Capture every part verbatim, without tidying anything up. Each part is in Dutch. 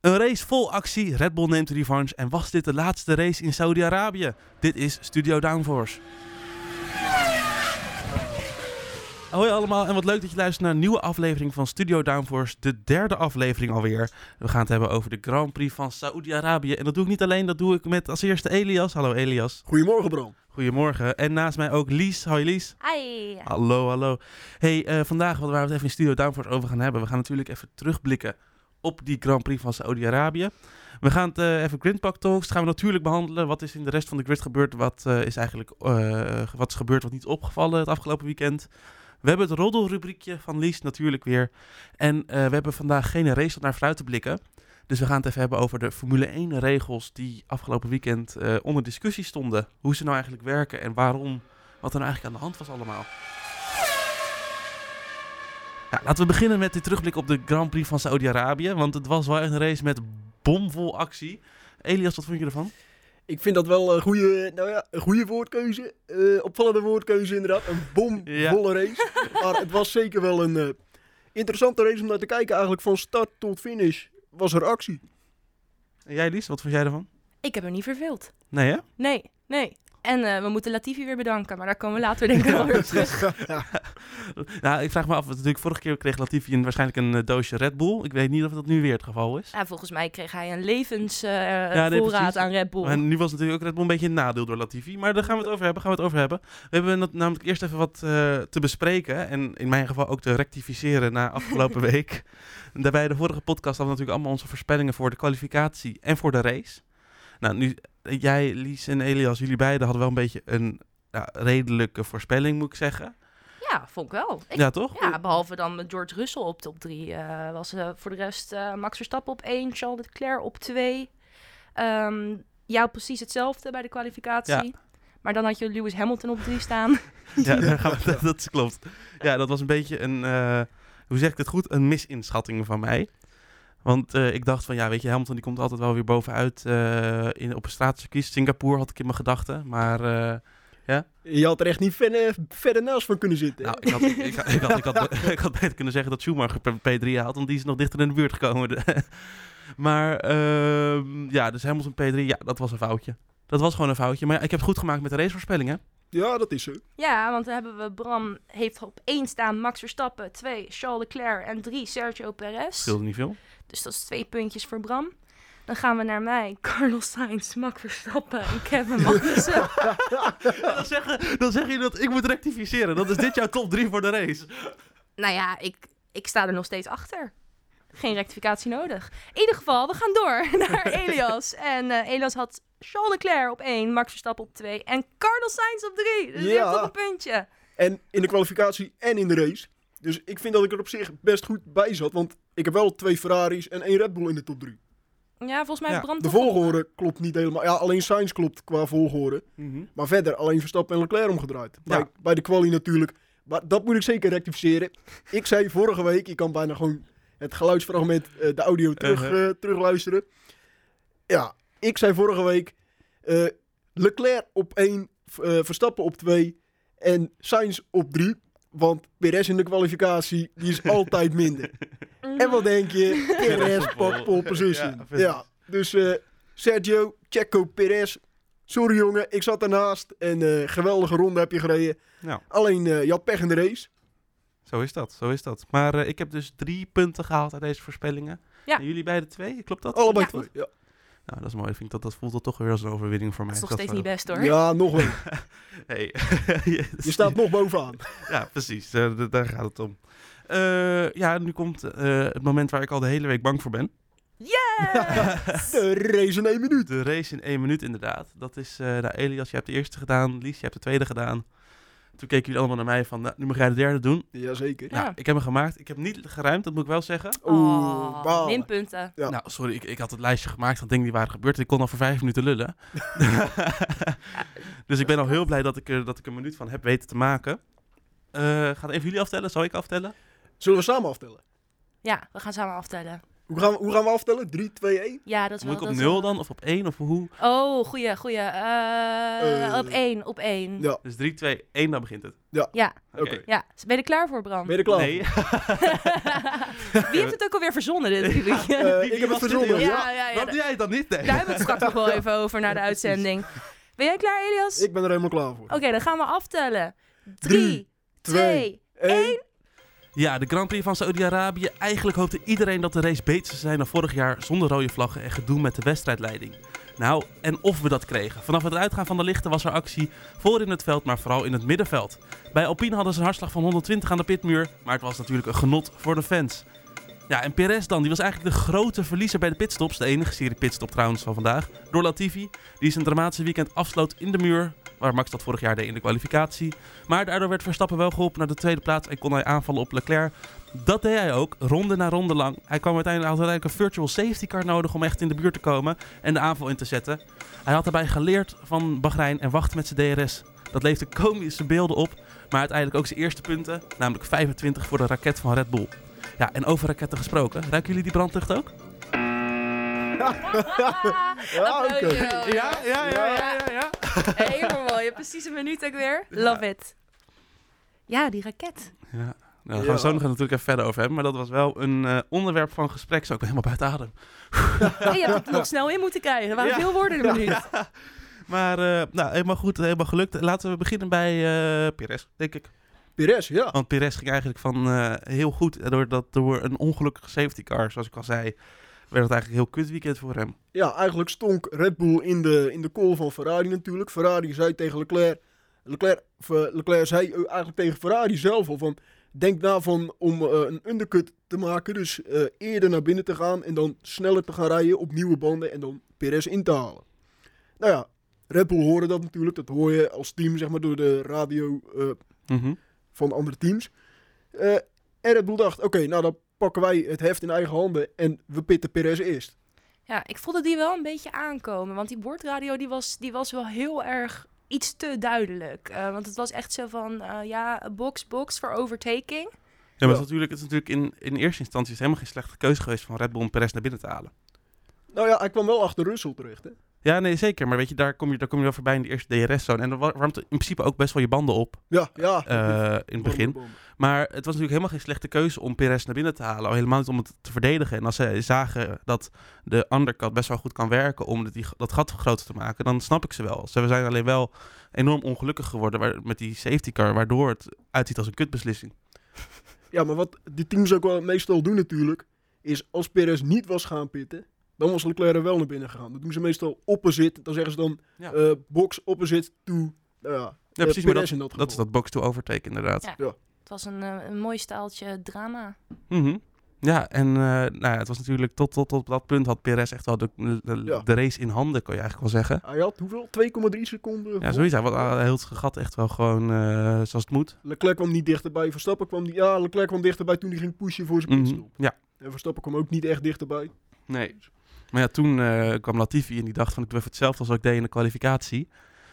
Een race vol actie, Red Bull neemt revanche en was dit de laatste race in Saoedi-Arabië? Dit is Studio Downforce. Hoi allemaal en wat leuk dat je luistert naar een nieuwe aflevering van Studio Downforce, de derde aflevering alweer. We gaan het hebben over de Grand Prix van Saoedi-Arabië en dat doe ik niet alleen, dat doe ik met als eerste Elias. Hallo Elias. Goedemorgen Bron. Goedemorgen. En naast mij ook Lies. Hoi Lies. Hi. Hallo, hallo. Hey, uh, vandaag waar we het even in Studio Downforce over gaan hebben, we gaan natuurlijk even terugblikken op die Grand Prix van Saoedi-Arabië. We gaan het uh, even gridpack talks gaan we natuurlijk behandelen. Wat is in de rest van de grid gebeurd? Wat uh, is eigenlijk uh, wat is gebeurd wat niet opgevallen het afgelopen weekend? We hebben het roddelrubriekje van Lies natuurlijk weer. En uh, we hebben vandaag geen race om naar vooruit te blikken. Dus we gaan het even hebben over de Formule één regels die afgelopen weekend uh, onder discussie stonden. Hoe ze nou eigenlijk werken en waarom, wat er nou eigenlijk aan de hand was allemaal. Ja, laten we beginnen met de terugblik op de Grand Prix van Saoedi-Arabië. Want het was wel echt een race met bomvol actie. Elias, wat vond je ervan? Ik vind dat wel een goede, nou ja, een goede woordkeuze. Uh, opvallende woordkeuze inderdaad. Een bomvolle ja. race. Maar het was zeker wel een uh, interessante race om naar te kijken eigenlijk. Van start tot finish was er actie. En jij Lies, wat vond jij ervan? Ik heb er niet verveeld. Nee hè? Nee, nee. En uh, we moeten Latifi weer bedanken, maar daar komen we later denk ik wel weer terug. Ja. Nou, ik vraag me af, natuurlijk vorige keer kreeg Latifi een, waarschijnlijk een uh, doosje Red Bull. Ik weet niet of dat nu weer het geval is. Ja, volgens mij kreeg hij een levensvoorraad uh, ja, nee, aan Red Bull. En nu was natuurlijk ook Red Bull een beetje een nadeel door Latifi, maar daar gaan we het over hebben. Gaan we het over hebben. We hebben namelijk eerst even wat uh, te bespreken en in mijn geval ook te rectificeren na afgelopen week. Daarbij de vorige podcast hadden we natuurlijk allemaal onze voorspellingen voor de kwalificatie en voor de race. Nou, nu, jij, Lies en Elias, jullie beiden hadden wel een beetje een ja, redelijke voorspelling, moet ik zeggen. Ja, vond ik wel. Ik, ja, toch? Ja, behalve dan met George Russell op top drie. Uh, was uh, voor de rest uh, Max Verstappen op één, Charles Leclerc op twee. Um, ja, precies hetzelfde bij de kwalificatie. Ja. Maar dan had je Lewis Hamilton op drie staan. Ja, daar gaan we, dat, dat klopt. Ja, dat was een beetje een, uh, hoe zeg ik het goed, een misinschatting van mij. Want uh, ik dacht van, ja, weet je, Hamilton die komt altijd wel weer bovenuit uh, in, op een straatcircuit. Singapore had ik in mijn gedachten, maar uh, ja. Je had er echt niet verder, verder naast van kunnen zitten. Nou, ik had, ik, ik, ik, had, ik, had, ik had beter kunnen zeggen dat Schumacher P drie had, want die is nog dichter in de buurt gekomen. Maar uh, ja, dus Hamilton P drie, ja, dat was een foutje. Dat was gewoon een foutje, maar ja, ik heb het goed gemaakt met de racevoorspelling, hè? Ja, dat is zo. Ja, want dan hebben we Bram heeft op één staan Max Verstappen, twee Charles Leclerc en drie Sergio Perez. Scheelde niet veel. Dus dat is twee puntjes voor Bram. Dan gaan we naar mij, Carlos Sainz, Max Verstappen en Kevin Magnussen. dan, zeggen, dan zeg je dat ik moet rectificeren. Dat is dit jouw top drie voor de race. Nou ja, ik, ik sta er nog steeds achter. Geen rectificatie nodig. In ieder geval, we gaan door naar Elias. En uh, Elias had Charles Leclerc op één, Max Verstappen op twee en Carlos Sainz op drie. Dus ja. Die heeft nog een puntje. En in de kwalificatie en in de race. Dus ik vind dat ik er op zich best goed bij zat. Want ik heb wel twee Ferraris en één Red Bull in de top drie. Ja, volgens mij ja. brandt de volgorde klopt niet helemaal. Ja, alleen Sainz klopt qua volgorde. Mm-hmm. Maar verder alleen Verstappen en Leclerc omgedraaid. Ja. Bij, bij de quali natuurlijk. Maar dat moet ik zeker rectificeren. Ik zei vorige week, ik kan bijna gewoon het geluidsfragment, uh, de audio terug, uh-huh. uh, terugluisteren. Ja, ik zei vorige week uh, Leclerc op één, uh, Verstappen op twee en Sainz op drie. Want Perez in de kwalificatie, die is altijd minder. En wat denk je? Perez pakt pole position. Ja, ja, dus uh, Sergio, Checo, Perez. Sorry jongen, ik zat daarnaast. En uh, geweldige ronde heb je gereden. Nou. Alleen, uh, je had pech in de race. Zo is dat, zo is dat. Maar uh, ik heb dus drie punten gehaald uit deze voorspellingen. Ja. En jullie beide twee, klopt dat? Allebei ja. twee, ja. Nou, dat is mooi. Ik vind dat, dat voelt dat toch weer als een overwinning voor mij. Dat is nog steeds niet best, hoor. Ja, nog wel. Hey. yes. Je staat nog bovenaan. Ja, precies. Uh, d- daar gaat het om. Uh, ja, nu komt uh, het moment waar ik al de hele week bang voor ben. Yes! De race in één minuut. De race in één minuut, inderdaad. Dat is, uh, nou, Elias, je hebt de eerste gedaan. Lies, je hebt de tweede gedaan. Toen keken jullie allemaal naar mij van, nou, nu mag jij de derde doen. Jazeker. Nou, ja. Ik heb hem gemaakt. Ik heb hem niet geruimd, dat moet ik wel zeggen. Oeh, minpunten. Ja. Nou, sorry, ik, ik had het lijstje gemaakt van dingen die waren gebeurd. Ik kon al voor vijf minuten lullen. Dus ik ben al heel blij dat ik er dat ik een minuut van heb weten te maken. Uh, gaat even jullie aftellen? Zal ik aftellen? Zullen we samen aftellen? Ja, we gaan samen aftellen. Hoe gaan, we, hoe gaan we aftellen? drie, twee, één? Ja, dat is wel. Moet ik op nul dan? Of op één? Of hoe? Oh, goeie, goeie. Uh, uh, op één, op één. Ja. Dus drie, twee, één, dan begint het. Ja. Ja. Oké. Okay. Ja. Ben je er klaar voor, Bram? Ben je er klaar voor? Nee. Wie heeft het ook alweer verzonnen, dit? uh, ik heb het verzonnen, ja. ja, ja, ja. Wat doe jij het dan niet? Nee. Daar hebben we het straks nog wel even over na de uitzending. Ben jij klaar, Elias? Ik ben er helemaal klaar voor. Oké, okay, dan gaan we aftellen. drie, twee, één... Ja, de Grand Prix van Saoedi-Arabië. Eigenlijk hoopte iedereen dat de race beter zou zijn dan vorig jaar zonder rode vlaggen en gedoe met de wedstrijdleiding. Nou, en of we dat kregen. Vanaf het uitgaan van de lichten was er actie voor in het veld, maar vooral in het middenveld. Bij Alpine hadden ze een hartslag van honderdtwintig aan de pitmuur, maar het was natuurlijk een genot voor de fans. Ja, en Perez dan, die was eigenlijk de grote verliezer bij de pitstops. De enige serie pitstop trouwens van vandaag. Door Latifi, die zijn dramatische weekend afsloot in de muur. Waar Max dat vorig jaar deed in de kwalificatie. Maar daardoor werd Verstappen wel geholpen naar de tweede plaats en kon hij aanvallen op Leclerc. Dat deed hij ook, ronde na ronde lang. Hij kwam uiteindelijk, had uiteindelijk een virtual safety car nodig om echt in de buurt te komen en de aanval in te zetten. Hij had daarbij geleerd van Bahrein en wacht met zijn D R S. Dat leefde komische beelden op, maar uiteindelijk ook zijn eerste punten, namelijk vijfentwintig voor de raket van Red Bull. Ja, en over raketten gesproken, ruiken jullie die brandlucht ook? Ja, okay. ja, ja, ja, ja, ja, ja. Helemaal mooi, precies een minuut ook weer. Love it. Ja, die raket. Ja, daar gaan we zo nog natuurlijk even verder over hebben. Maar dat was wel een uh, onderwerp van gesprek, zo ook helemaal buiten adem. Hey, je hebt het nog snel in moeten krijgen, er waren ja. veel woorden er nu. Ja, ja. Maar uh, nou, helemaal goed, helemaal gelukt. Laten we beginnen bij uh, Perez, denk ik. Perez, ja. Want Perez ging eigenlijk van uh, heel goed door, dat, door een ongelukkige safety car, zoals ik al zei. Werd het eigenlijk een heel kut weekend voor hem. Ja, eigenlijk stonk Red Bull in de, in de call van Ferrari natuurlijk. Ferrari zei tegen Leclerc... Leclerc, Leclerc zei eigenlijk tegen Ferrari zelf al van... Denk na van om uh, een undercut te maken. Dus uh, eerder naar binnen te gaan en dan sneller te gaan rijden op nieuwe banden. En dan Perez in te halen. Nou ja, Red Bull hoorde dat natuurlijk. Dat hoor je als team, zeg maar, door de radio uh, mm-hmm. van andere teams. Uh, en Red Bull dacht, oké, okay, nou dat... pakken wij het heft in eigen handen en we pitten Perez eerst. Ja, ik voelde die wel een beetje aankomen. Want die bordradio die was, die was wel heel erg iets te duidelijk. Uh, want het was echt zo van, uh, ja, box, box voor overtaking. Ja, maar het is natuurlijk, het is natuurlijk in, in eerste instantie is helemaal geen slechte keuze geweest van Red Bull om Perez naar binnen te halen. Nou ja, hij kwam wel achter Russell terecht, hè? Ja, nee, zeker. Maar weet je, daar kom je, daar kom je wel voorbij in de eerste D R S-zone. En dan warmt in principe ook best wel je banden op. Ja, ja. Uh, in het begin. Bom, bom. Maar het was natuurlijk helemaal geen slechte keuze om Perez naar binnen te halen. Al helemaal niet om het te verdedigen. En als ze zagen dat de undercut best wel goed kan werken om die, dat gat groter te maken, dan snap ik ze wel. Ze zijn alleen wel enorm ongelukkig geworden waar, met die safety car, waardoor het uitziet als een kutbeslissing. Ja, maar wat die teams ook wel meestal doen natuurlijk, is als Perez niet was gaan pitten, dan was Leclerc er wel naar binnen gegaan. Dat doen ze meestal opposite. Dan zeggen ze dan ja. uh, box opposite to uh, ja, ja, precies, Perez dat, in dat, dat is dat box to overtake inderdaad. Ja. Ja. Het was een, uh, een mooi staaltje drama. Mm-hmm. Ja, en uh, nou ja, het was natuurlijk tot, tot, tot dat punt had Perez echt wel de, de, ja. de race in handen, kan je eigenlijk wel zeggen. Hij had hoeveel? twee komma drie seconden? Ja, zoiets. Hij had uh, heel het gat echt wel gewoon uh, zoals het moet. Leclerc kwam niet dichterbij. Verstappen kwam niet... Ja, Leclerc kwam dichterbij toen hij ging pushen voor zijn pitstop. Mm-hmm. Ja. En Verstappen kwam ook niet echt dichterbij. Nee. Maar ja, toen uh, kwam Latifi en die dacht van ik doe even hetzelfde als wat ik deed in de kwalificatie.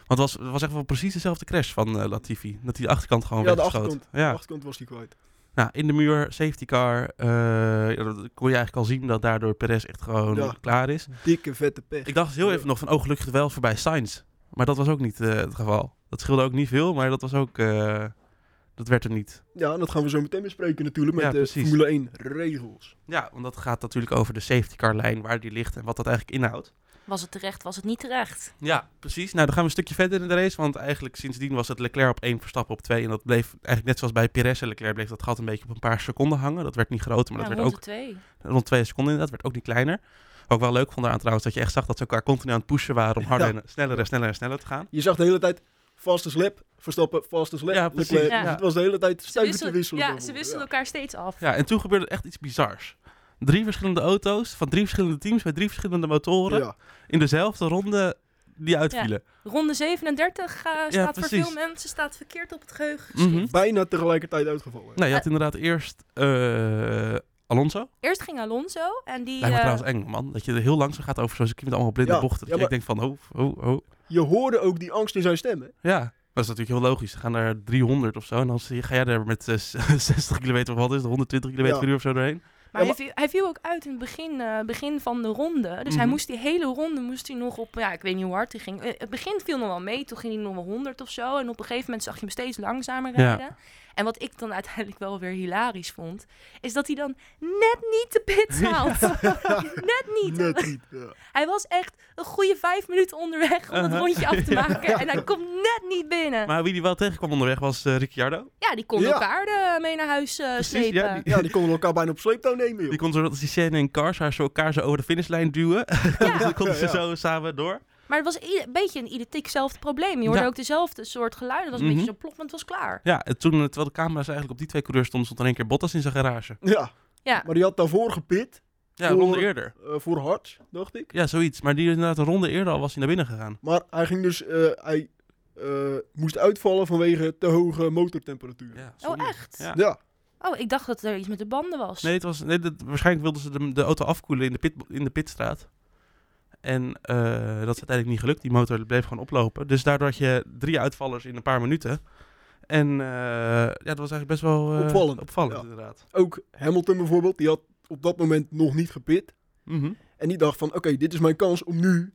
Want het was, het was echt wel precies dezelfde crash van uh, Latifi. Dat hij de achterkant gewoon ja, wegschoot. De achterkant, ja, de achterkant was hij kwijt. Nou, in de muur, safety car. Uh, ja, dat kon je eigenlijk al zien dat daardoor Perez echt gewoon ja, klaar is. Dikke vette pech. Ik dacht heel even nog van oh gelukkig wel voorbij Sainz. Maar dat was ook niet uh, het geval. Dat scheelde ook niet veel, maar dat was ook... Uh, Dat werd er niet. Ja, en dat gaan we zo meteen bespreken natuurlijk met ja, de Formule één regels. Ja, want dat gaat natuurlijk over de safety car lijn, waar die ligt en wat dat eigenlijk inhoudt. Was het terecht, was het niet terecht? Ja, precies. Nou, dan gaan we een stukje verder in de race, want eigenlijk sindsdien was het Leclerc op één, Verstappen op twee. En dat bleef eigenlijk net zoals bij Perez en Leclerc, bleef dat gat een beetje op een paar seconden hangen. Dat werd niet groter, maar ja, dat werd ook... Twee. Rond twee seconden inderdaad, werd ook niet kleiner. Ook wel leuk vond eraan trouwens dat je echt zag dat ze elkaar continu aan het pushen waren om harder ja. en sneller en sneller en sneller te gaan. Je zag de hele tijd... Vaste slip, Verstappen, vaste slip. Ja, precies. Ja. Dus het was de hele tijd stuiven te wisselen. Ja, ze wisselen ja. elkaar steeds af. Ja, en toen gebeurde echt iets bizars. Drie verschillende auto's van drie verschillende teams met drie verschillende motoren. Ja. In dezelfde ronde die uitvielen. Ja. Ronde zevenendertig uh, staat ja, voor veel mensen staat verkeerd op het geheugen. Mm-hmm. Bijna tegelijkertijd uitgevallen. Nou, je uh, had inderdaad eerst... Uh, Alonso? Eerst ging Alonso en die... Lijkt me uh... trouwens eng, man. Dat je er heel langzaam gaat over zo'n circuit met allemaal blinde ja, bochten. Dat ja, je maar... denkt van, oh, oh, oh. Je hoorde ook die angst in zijn stem, hè? Ja, dat is natuurlijk heel logisch. Ze gaan er driehonderd of zo en dan ga jij er met uh, zestig kilometer of wat is het, honderdtwintig kilometer per uur of zo doorheen. Maar ja, hij, viel, hij viel ook uit in het begin, uh, begin van de ronde. Dus mm-hmm. hij moest die hele ronde moest hij nog op... Ja, ik weet niet hoe hard hij ging. Uh, het begin viel nog wel mee. Toen ging hij nog wel honderd of zo. En op een gegeven moment zag je hem steeds langzamer rijden. Ja. En wat ik dan uiteindelijk wel weer hilarisch vond... is dat hij dan net niet de pits haalt. Ja. Net niet. Net niet ja. Hij was echt een goede vijf minuten onderweg... om het uh-huh. rondje af te maken. Ja. En hij komt net niet binnen. Maar wie die wel tegenkwam onderweg was uh, Ricciardo. Ja, die kon ja. elkaar uh, mee naar huis uh, Precies, slepen. Ja, die, ja, die konden elkaar bijna op sleeptouw nemen. Joh. Die konden zo, die scène in Cars, haar zo elkaar zo over de finishlijn duwen. Ja. Dan konden ze ja, ja. zo samen door. Maar het was een beetje een identiek hetzelfde probleem. Je hoorde ja. ook dezelfde soort geluiden. Het was een mm-hmm. beetje zo plop, maar het was klaar. Ja, en toen, terwijl de camera's eigenlijk op die twee coureurs stonden... stond er één keer Bottas in zijn garage. Ja, ja. Maar die had daarvoor gepit. Ja, een ronde eerder. Uh, voor Hartz, dacht ik. Ja, zoiets. Maar die inderdaad een ronde eerder al was hij naar binnen gegaan. Maar hij ging dus... Uh, hij uh, moest uitvallen vanwege te hoge motortemperatuur. Ja, oh, echt? Ja. ja. Oh, ik dacht dat er iets met de banden was. Nee, het was, nee dat, waarschijnlijk wilden ze de, de auto afkoelen in de, pit, in de pitstraat. En uh, dat is uiteindelijk niet gelukt. Die motor bleef gewoon oplopen. Dus daardoor had je drie uitvallers in een paar minuten. En uh, ja, dat was eigenlijk best wel uh, opvallend. opvallend ja. inderdaad. Ook Hamilton bijvoorbeeld, die had op dat moment nog niet gepit. Mm-hmm. En die dacht van, oké, okay, dit is mijn kans om nu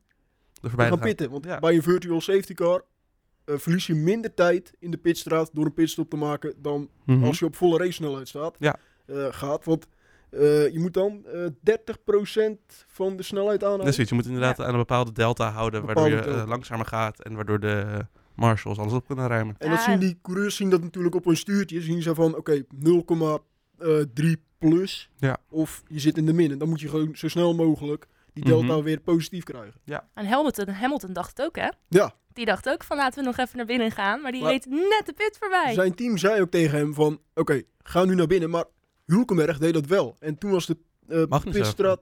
te gaan, gaan pitten. Want ja. bij een virtual safety car uh, verlies je minder tijd in de pitstraat door een pitstop te maken dan mm-hmm. als je op volle race snelheid staat. Ja. Uh, gaat, want... Uh, je moet dan uh, dertig procent van de snelheid aanhouden. Dat is iets. Je moet inderdaad ja. aan een bepaalde delta houden... waardoor je uh, langzamer gaat en waardoor de uh, marshals alles op kunnen ruimen. En dat zien die coureurs zien dat natuurlijk op hun stuurtje. Zien ze van, oké, okay, nul komma drie plus ja. of je zit in de min. En dan moet je gewoon zo snel mogelijk die delta mm-hmm. weer positief krijgen. Ja. En Hamilton, Hamilton dacht het ook, hè? Ja. Die dacht ook van, laten we nog even naar binnen gaan. Maar die maar, reed net de pit voorbij. Zijn team zei ook tegen hem van, oké, okay, ga nu naar binnen, maar... Hulkenberg deed dat wel. En toen was de uh, pitstraat...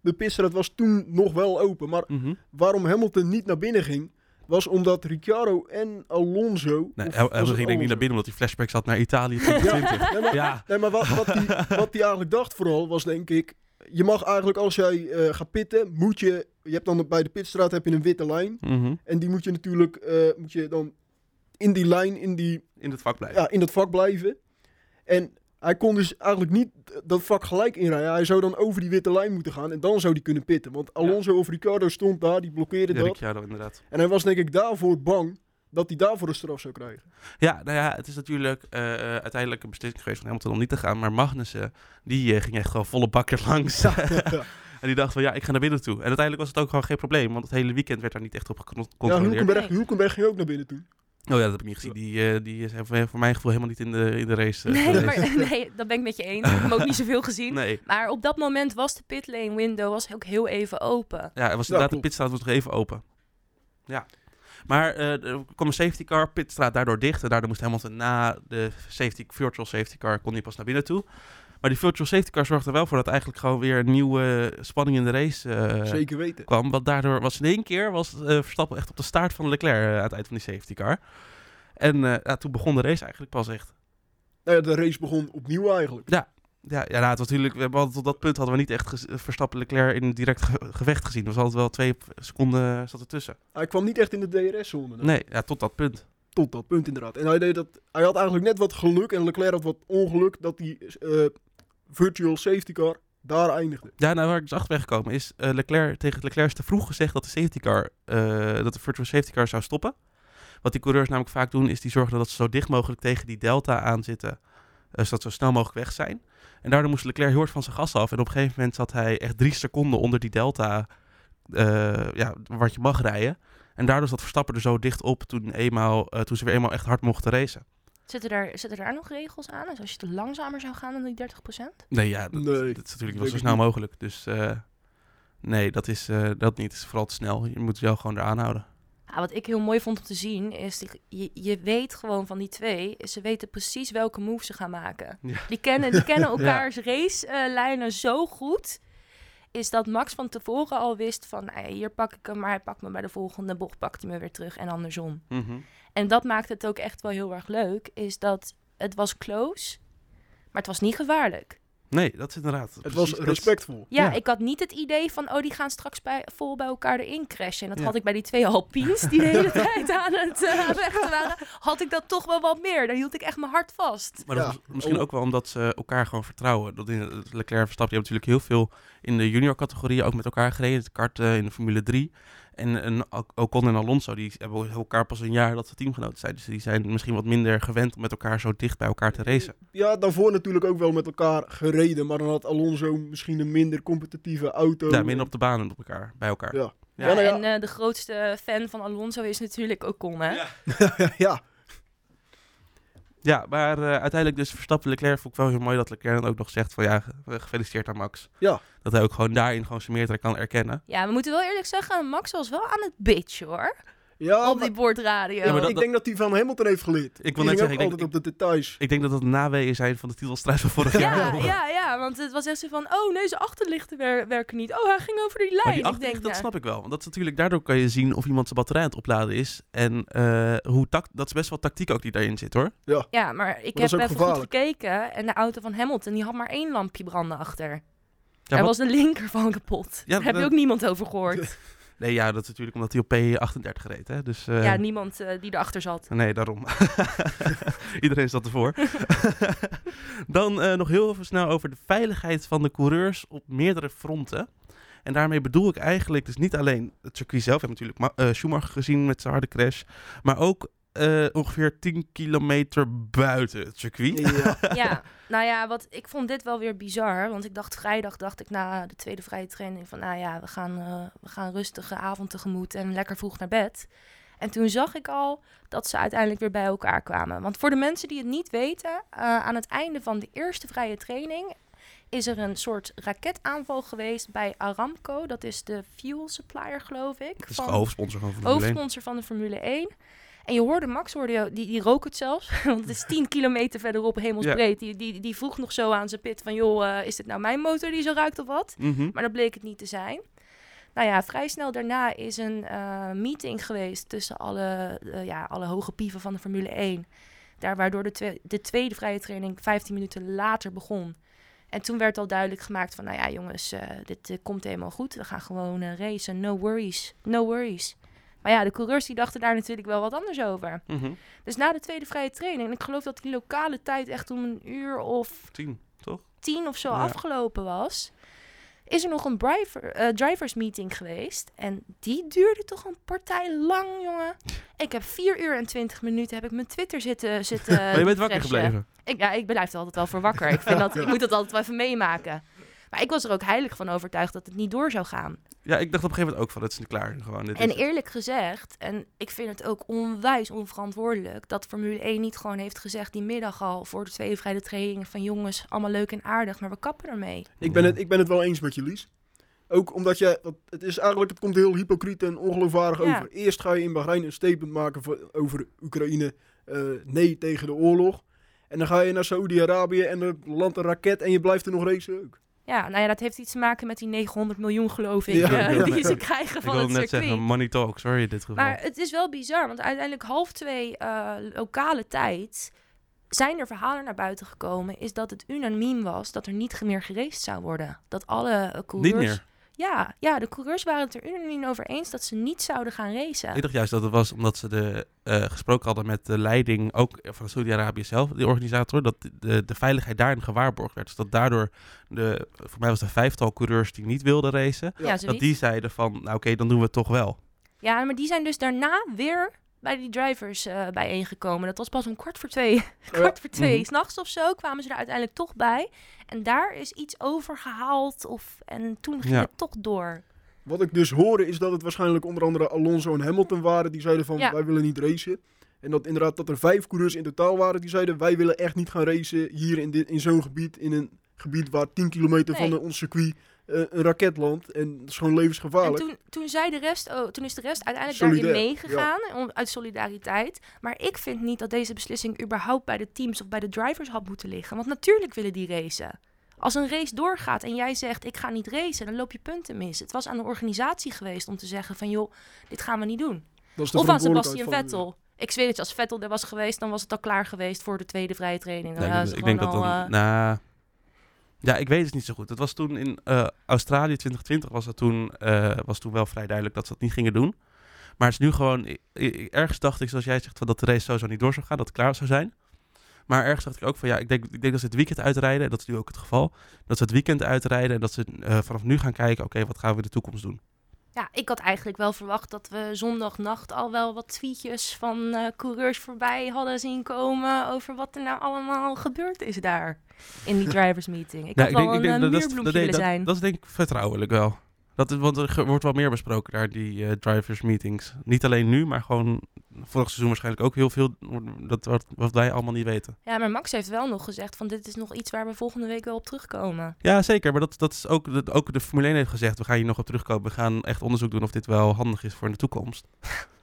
De pitstraat was toen nog wel open. Maar mm-hmm. waarom Hamilton niet naar binnen ging... was omdat Ricciardo en Alonso... Nee, Hamilton ging denk ik niet naar binnen... omdat hij flashbacks had naar Italië twintig twintig. Ja. Nee, maar, ja. nee, maar wat, wat, die, wat die eigenlijk dacht vooral... was denk ik... je mag eigenlijk als jij uh, gaat pitten... moet je... je hebt dan bij de pitstraat heb je een witte lijn. Mm-hmm. En die moet je natuurlijk... Uh, moet je dan in die lijn... in die... In dat vak blijven. Ja, in dat vak blijven. En... Hij kon dus eigenlijk niet dat vak gelijk inrijden. Hij zou dan over die witte lijn moeten gaan en dan zou hij kunnen pitten. Want Alonso ja. of Ricciardo stond daar, die blokkeerde ja, dat. Ricciardo, inderdaad. En hij was denk ik daarvoor bang dat hij daarvoor een straf zou krijgen. Ja, nou ja, het is natuurlijk uh, uiteindelijk een beslissing geweest van Hamilton om niet te gaan. Maar Magnussen, die uh, ging echt gewoon volle bakken langs. Ja, ja. En die dacht van, ja, ik ga naar binnen toe. En uiteindelijk was het ook gewoon geen probleem, want het hele weekend werd daar niet echt op gecontroleerd. Ja, Hulkenberg, Hulkenberg ging ook naar binnen toe. Oh ja, dat heb ik niet gezien. Die, uh, die is voor mijn gevoel helemaal niet in de, in de race. Uh, nee, maar, nee, dat ben ik met je eens. Ik heb hem ook niet zoveel gezien. Nee. Maar op dat moment was de pitlane window was ook heel even open. Ja, het was inderdaad, ja, de pitstraat was nog even open. Ja. Maar uh, er kwam een safety car, pitstraat daardoor dicht. En daardoor moest Hamilton na de safety, virtual safety car, kon hij pas naar binnen toe. Maar die virtual safety car zorgde er wel voor dat eigenlijk gewoon weer een nieuwe uh, spanning in de race uh, Zeker weten. kwam. Want daardoor was in één keer was uh, Verstappen echt op de staart van Leclerc uh, aan het eind van die safety car. En uh, ja, toen begon de race eigenlijk pas echt. Nou ja, de race begon opnieuw eigenlijk. Ja, ja, ja nou, het was natuurlijk, we hadden, tot dat punt hadden we niet echt gez- Verstappen Leclerc in een direct ge- gevecht gezien. Er was altijd wel twee seconden zat ertussen. Hij kwam niet echt in de D R S-zone. Nee, nee ja, tot dat punt. Tot dat punt inderdaad. En hij deed dat, hij had eigenlijk net wat geluk en Leclerc had wat ongeluk dat hij... Uh, virtual safety car, daar eindigde. Ja, nou waar ik dus achter ben gekomen is... Uh, Leclerc, tegen Leclerc is te vroeg gezegd dat de safety car... Uh, dat de virtual safety car zou stoppen. Wat die coureurs namelijk vaak doen... is die zorgen dat ze zo dicht mogelijk tegen die delta aanzitten... Uh, zodat ze zo snel mogelijk weg zijn. En daardoor moest Leclerc heel hard van zijn gas af... en op een gegeven moment zat hij echt drie seconden onder die delta... Uh, ja, wat je mag rijden. En daardoor zat Verstappen er zo dicht op... toen, eenmaal, uh, toen ze weer eenmaal echt hard mochten racen. Zitten daar, zitten daar nog regels aan? Dus als je te langzamer zou gaan dan die dertig procent? Nee, ja, dat, nee, dat is natuurlijk wel zo snel mogelijk. Dus uh, nee, dat is uh, dat niet. Het is vooral te snel. Je moet jou gewoon eraan houden. Ja, wat ik heel mooi vond om te zien, is die, je, je weet gewoon van die twee... ze weten precies welke move ze gaan maken. Ja. Die, kennen, die kennen elkaars ja. racelijnen uh, zo goed... is dat Max van tevoren al wist van... Hey, hier pak ik hem, maar hij pakt me bij de volgende bocht... pakt hij me weer terug en andersom. Mm-hmm. En dat maakt het ook echt wel heel erg leuk... is dat het was close, maar het was niet gevaarlijk. Nee, dat is inderdaad... Het precies, was respectvol. Ja, ja, ik had niet het idee van... oh, die gaan straks bij, vol bij elkaar erin crashen. En dat ja. had ik bij die twee Alpines... die de hele tijd aan het uh, vechten waren... had ik dat toch wel wat meer. Daar hield ik echt mijn hart vast. Maar ja. dat was misschien ook wel omdat ze elkaar gewoon vertrouwen. Dat in Leclerc en Verstappen hebben natuurlijk heel veel... in de junior categorieën ook met elkaar gereden. De karten uh, in de Formule drie. En, en Ocon en Alonso, die hebben elkaar pas een jaar dat ze teamgenoten zijn. Dus die zijn misschien wat minder gewend om met elkaar zo dicht bij elkaar te racen. Ja, daarvoor natuurlijk ook wel met elkaar gereden. Maar dan had Alonso misschien een minder competitieve auto. Ja, minder op de baan en op elkaar, bij elkaar. Ja, ja. ja, nou ja. En uh, de grootste fan van Alonso is natuurlijk Ocon, hè? Ja. ja. Ja, maar uh, uiteindelijk dus Verstappen Leclerc vond ik wel heel mooi dat Leclerc dan ook nog zegt van ja, gefeliciteerd aan Max. Ja. Dat hij ook gewoon daarin gewoon zijn meerdere kan erkennen. Ja, we moeten wel eerlijk zeggen, Max was wel aan het bitchen hoor. Ja, op die boordradio. Ja, maar dat, ik dat... denk dat hij van Hamilton heeft geleerd. Ik wil net zeggen, ik denk, altijd ik, op de details. Ik denk dat dat naweeën zijn van de titelstrijd van vorig ja, jaar. Ja, ja, want het was echt zo van, oh nee, zijn achterlichten wer- werken niet. Oh, hij ging over die lijn. Maar die achterlicht, ik denk, dat ja. snap ik wel. Want dat is natuurlijk, daardoor kan je zien of iemand zijn batterij aan het opladen is. En uh, hoe tact, dat is best wel tactiek ook die daarin zit, hoor. Ja, ja maar ik maar heb even gevaarlijk. goed gekeken. En de auto van Hamilton, die had maar één lampje branden achter. Ja, er was de linker van kapot. Ja, daar heb je ook niemand over gehoord. Nee, ja, dat is natuurlijk omdat hij op P achtendertig reed, hè. Dus, uh... ja, niemand uh, die erachter zat. Nee, daarom. Iedereen zat ervoor. Dan uh, nog heel even snel over de veiligheid van de coureurs op meerdere fronten. En daarmee bedoel ik eigenlijk dus niet alleen het circuit zelf. We hebben natuurlijk Ma- uh, Schumacher gezien met zijn harde crash. Maar ook uh, ongeveer tien kilometer buiten het circuit. Ja. ja, nou ja, wat ik vond dit wel weer bizar. Want ik dacht vrijdag, dacht ik na de tweede vrije training van... nou ja, we gaan, uh, we gaan rustige avond tegemoet en lekker vroeg naar bed. En toen zag ik al dat ze uiteindelijk weer bij elkaar kwamen. Want voor de mensen die het niet weten... Uh, aan het einde van de eerste vrije training... is er een soort raketaanval geweest bij Aramco. Dat is de fuel supplier, geloof ik. Dat is van, de hoofdsponsor van Formule hoofdsponsor van de Formule één. En je hoorde Max, hoorde je, die, die rook het zelfs. Want het is tien kilometer verderop, hemelsbreed. Yeah. Die, die, die vroeg nog zo aan zijn pit van... joh, uh, is dit nou mijn motor die zo ruikt of wat? Mm-hmm. Maar dat bleek het niet te zijn. Nou ja, vrij snel daarna is een uh, meeting geweest... tussen alle, uh, ja, alle hoge pieven van de Formule één. Daar waardoor de, twe- de tweede vrije training vijftien minuten later begon. En toen werd al duidelijk gemaakt van... nou ja, jongens, uh, dit uh, komt helemaal goed. We gaan gewoon uh, racen. No worries. No worries. Maar ja, de coureurs die dachten daar natuurlijk wel wat anders over. Mm-hmm. Dus na de tweede vrije training... en ik geloof dat die lokale tijd echt om een uur of... Tien, toch? Tien of zo ja. afgelopen was... is er nog een driver, uh, drivers meeting geweest. En die duurde toch een partij lang, jongen. Ik heb vier uur en twintig minuten... heb ik mijn Twitter zitten... zitten maar je bent wakker gebleven. Ik, ja, ik blijf er altijd wel voor wakker. Ik, vind dat, ja. ik moet dat altijd wel even meemaken. Maar ik was er ook heilig van overtuigd dat het niet door zou gaan. Ja, ik dacht op een gegeven moment ook van, het is klaar. Gewoon, dit en is eerlijk het. gezegd, en ik vind het ook onwijs onverantwoordelijk... dat Formule één niet gewoon heeft gezegd die middag al... voor de tweede vrije training van jongens, allemaal leuk en aardig... maar we kappen ermee. Ik ben het, ik ben het wel eens met je, Lies. Ook omdat je, het is eigenlijk, het komt heel hypocriet en ongeloofwaardig ja. over. Eerst ga je in Bahrein een statement maken voor, over Oekraïne... Uh, nee tegen de oorlog. En dan ga je naar Saoedi-Arabië en er landt een raket... en je blijft er nog racen ook. Ja, nou ja, dat heeft iets te maken met die negenhonderd miljoen, geloof ik, ja, uh, ja. die ze krijgen van het circuit. Ik wilde net zeggen, money talks, hoor je dit geval. Maar het is wel bizar, want uiteindelijk half twee uh, lokale tijd zijn er verhalen naar buiten gekomen, is dat het unaniem was dat er niet meer geraced zou worden. Dat alle uh, coureurs... Niet meer? Ja, ja, de coureurs waren het er unaniem over eens dat ze niet zouden gaan racen. Ik dacht juist dat het was omdat ze de, uh, gesproken hadden met de leiding, ook van Saudi-Arabië zelf, de organisator, dat de, de veiligheid daarin gewaarborgd werd. Dus dat daardoor, de, voor mij was het een vijftal coureurs die niet wilden racen, ja, dat die zeiden van, nou oké, okay, dan doen we het toch wel. Ja, maar die zijn dus daarna weer bij die drivers uh, bijeengekomen. Dat was pas om kwart voor twee. kwart ja. voor twee, mm-hmm. 's nachts of zo kwamen ze er uiteindelijk toch bij. En daar is iets overgehaald. Of... En toen ging ja. het toch door. Wat ik dus hoorde is dat het waarschijnlijk onder andere Alonso en Hamilton waren. Die zeiden van, ja. wij willen niet racen. En dat inderdaad dat er vijf coureurs in totaal waren. Die zeiden, wij willen echt niet gaan racen hier in, dit, in zo'n gebied. In een gebied waar tien kilometer nee. van ons circuit... Uh, een raketland en dat is gewoon levensgevaarlijk. En toen, toen, zei de rest, oh, toen is de rest uiteindelijk Solidair, daarin meegegaan, ja. om, uit solidariteit. Maar ik vind niet dat deze beslissing überhaupt bij de teams of bij de drivers had moeten liggen. Want natuurlijk willen die racen. Als een race doorgaat en jij zegt, ik ga niet racen, dan loop je punten mis. Het was aan de organisatie geweest om te zeggen van, joh, dit gaan we niet doen. Of aan Sebastian Vettel. Ik zweer dat je, als Vettel er was geweest, dan was het al klaar geweest voor de tweede vrije training. Dan nee, ik denk al, dat dan... Uh, nah. Ja, ik weet het niet zo goed. Dat was toen in uh, Australië twintig twintig was dat toen, uh, was toen wel vrij duidelijk dat ze dat niet gingen doen. Maar het is nu gewoon... Ergens dacht ik, zoals jij zegt, van dat de race sowieso niet door zou gaan, dat het klaar zou zijn. Maar ergens dacht ik ook van ja, ik denk, ik denk dat ze het weekend uitrijden. En dat is nu ook het geval. Dat ze het weekend uitrijden en dat ze uh, vanaf nu gaan kijken, oké, okay, wat gaan we in de toekomst doen? Ja, ik had eigenlijk wel verwacht dat we zondagnacht al wel wat tweetjes van uh, coureurs voorbij hadden zien komen over wat er nou allemaal gebeurd is daar in die drivers meeting. Ik ja, had ik wel denk, een uh, muurbloempje willen zijn. Dat, dat is denk ik vertrouwelijk wel. Dat is, want er wordt wel meer besproken daar, die uh, drivers meetings. Niet alleen nu, maar gewoon vorig seizoen waarschijnlijk ook heel veel, dat wat, wat wij allemaal niet weten. Ja, maar Max heeft wel nog gezegd van dit is nog iets waar we volgende week wel op terugkomen. Ja, zeker. Maar dat, dat is ook, dat, ook de Formule één heeft gezegd, we gaan hier nog op terugkomen. We gaan echt onderzoek doen of dit wel handig is voor in de toekomst.